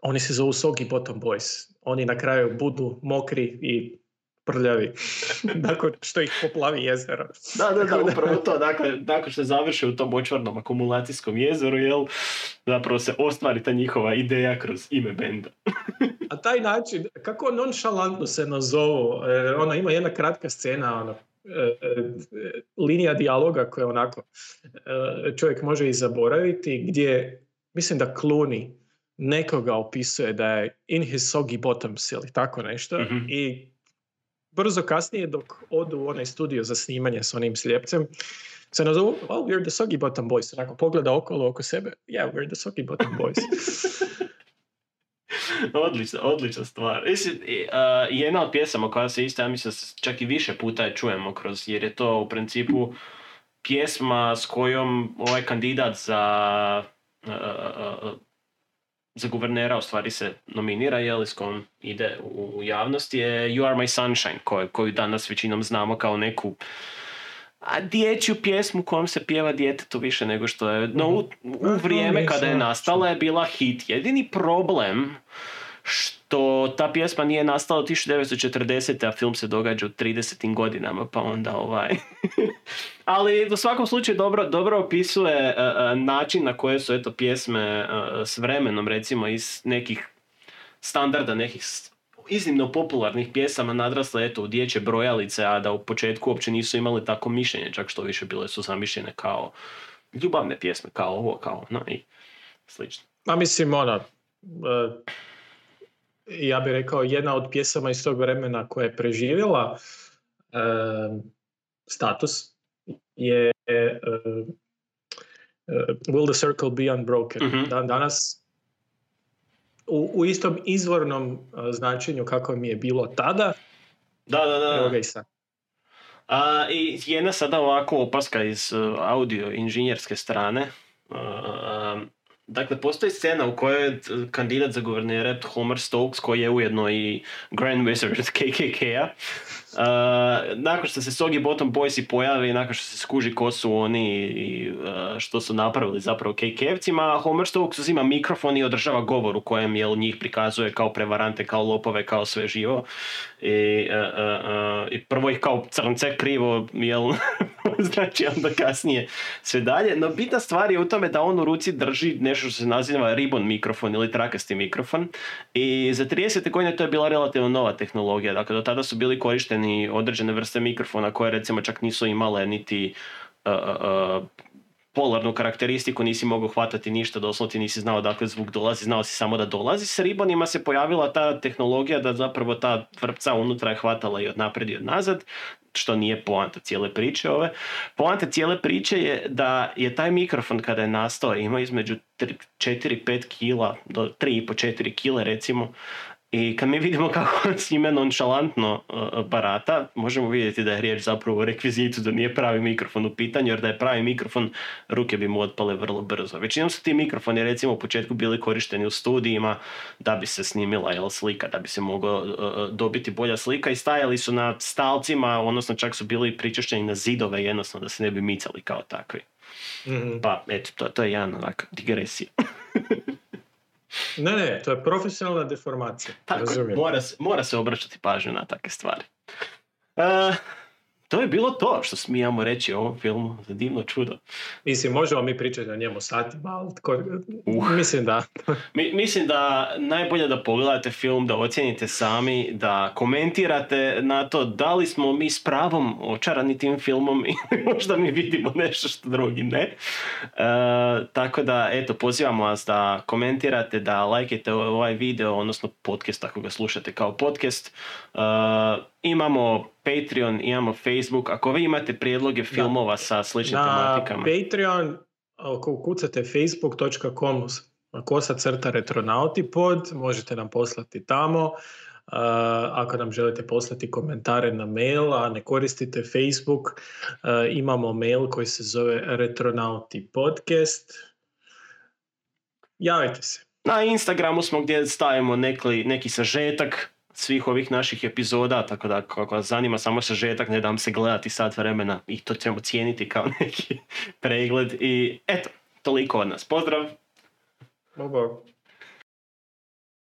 oni se zovu Soggy Bottom Boys. Oni na kraju budu mokri i prljavi, nakon što ih poplavi jezero. Da, da, da, upravo to. Dakle, nakon što završe u tom močvarnom akumulacijskom jezeru, jel, zapravo se ostvari ta njihova ideja kroz ime benda. A taj način, kako nonšalantno se nazovu, e, ona ima jedna kratka scena, ona, e, linija dijaloga koja onako e, čovjek može i zaboraviti, gdje, mislim da Clooney nekoga opisuje da je in his soggy bottoms ili tako nešto, mm-hmm. i brzo kasnije, dok odu u onaj studio za snimanje s onim slijepcem, se nazovu, oh, we're the Soggy Bottom Boys. Onako pogleda okolo oko sebe, yeah, we're the Soggy Bottom Boys. Odlična, odlična stvar. Mislim, jedna od pjesama koja se isto, ja mislim, čak i više puta čujemo kroz, jer je to u principu pjesma s kojom ovaj kandidat za uh, uh, za guvernera u stvari se nominira, jel, s kojom ide u, u javnosti, je You Are My Sunshine, koju, koju danas većinom znamo kao neku a dječju pjesmu kojom se pjeva djetetu više nego što je. No, u, u vrijeme kada je nastala je bila hit. Jedini problem što ta pjesma nije nastala od devetnaest četrdeset, a film se događa u tridesetim godinama, pa onda ovaj... Ali u svakom slučaju dobro, dobro opisuje uh, način na koje su eto pjesme uh, s vremenom, recimo iz nekih standarda, nekih iznimno popularnih pjesama nadrasle eto u dječje brojalice, a da u početku uopće nisu imali tako mišljenje, čak što više bile su zamišljene kao ljubavne pjesme, kao ovo, kao ono i slično. A mislim, ona... Uh... ja bih rekao, jedna od pjesama iz tog vremena koja je preživjela e, status je e, Will the Circle Be Unbroken. Mm-hmm. Dan, danas u, u istom izvornom značenju kako mi je bilo tada. Da, da, da. Evo ga i sad. A, i jedna sada ovako opaska iz audio inženjerske strane. A, a, Dakle, postoji scena u kojoj je kandidat za guvernera Homer Stokes, koji je ujedno i Grand Wizard K K K-a. Uh, nakon što se Soggy Bottom Boysi pojave i nakon što se skuži ko su oni i uh, što su napravili zapravo K K K-evcima, Homer Stokes uzima mikrofon i održava govor u kojem jel, njih prikazuje kao prevarante, kao lopove, kao sve živo. I, uh, uh, uh, i prvo ih kao crnce krivo, jel... znači onda kasnije sve dalje. No bitna stvar je u tome da on u ruci drži nešto što se naziva ribbon mikrofon ili trakasti mikrofon. I za trideset godina to je bila relativno nova tehnologija. Dakle, do tada su bili korišteni određene vrste mikrofona koje recimo čak nisu imale niti uh, uh, polarnu karakteristiku, nisi mogao hvatati ništa, doslovno ti nisi znao dakle zvuk dolazi, znao si samo da dolazi. S ribonima se pojavila ta tehnologija da zapravo ta vrpca unutra je hvatala i od naprijed i od nazad, što nije poanta cijele priče ove. Poanta cijele priče je da je taj mikrofon kada je nastao imao između četiri pet kila do tri i pol četiri kile recimo. I kad mi vidimo kako s njime nonšalantno barata, možemo vidjeti da je riječ zapravo o rekvizitu, da nije pravi mikrofon u pitanju, jer da je pravi mikrofon, ruke bi mu otpale vrlo brzo. Većinom su ti mikrofoni recimo u početku bili korišteni u studijima da bi se snimila jel, slika, da bi se mogla uh, dobiti bolja slika i stajali su na stalcima, odnosno čak su bili pričešćeni na zidove jednostavno da se ne bi micali kao takvi. Mm-hmm. Pa eto, to, to je jedan onak digresija. Ne, ne, to je profesionalna deformacija. Tako, mora, mora se obraćati pažnju na takve stvari. E, to je bilo to što smijamo reći o ovom filmu. Divno čudo. Mislim, možemo mi pričati o njemu satima, ali tko, uh. mislim da... Mi, mislim da najbolje da pogledate film, da ocijenite sami, da komentirate na to da li smo mi s pravom očarani tim filmom i možda mi vidimo nešto što drugi ne. E, tako da, eto, pozivamo vas da komentirate, da lajkajte ovaj video, odnosno podcast, ako ga slušate kao podcast. E, imamo Patreon, imamo Facebook. Ako vi imate prijedloge filmova da. Sa sličnim na tematikama... Na Patreon, ako kucate facebook dot com kosa crta retronauti pod, možete nam poslati tamo. Ako nam želite poslati komentare na mail, a ne koristite Facebook, imamo mail koji se zove Retronauti Podcast. Javite se. Na Instagramu smo gdje stavimo neki, neki sažetak svih ovih naših epizoda, tako da ako vas zanima samo sažetak, ne dam se gledati sat vremena i to ćemo cijeniti kao neki pregled. I eto, toliko od nas. Pozdrav! Bye bye.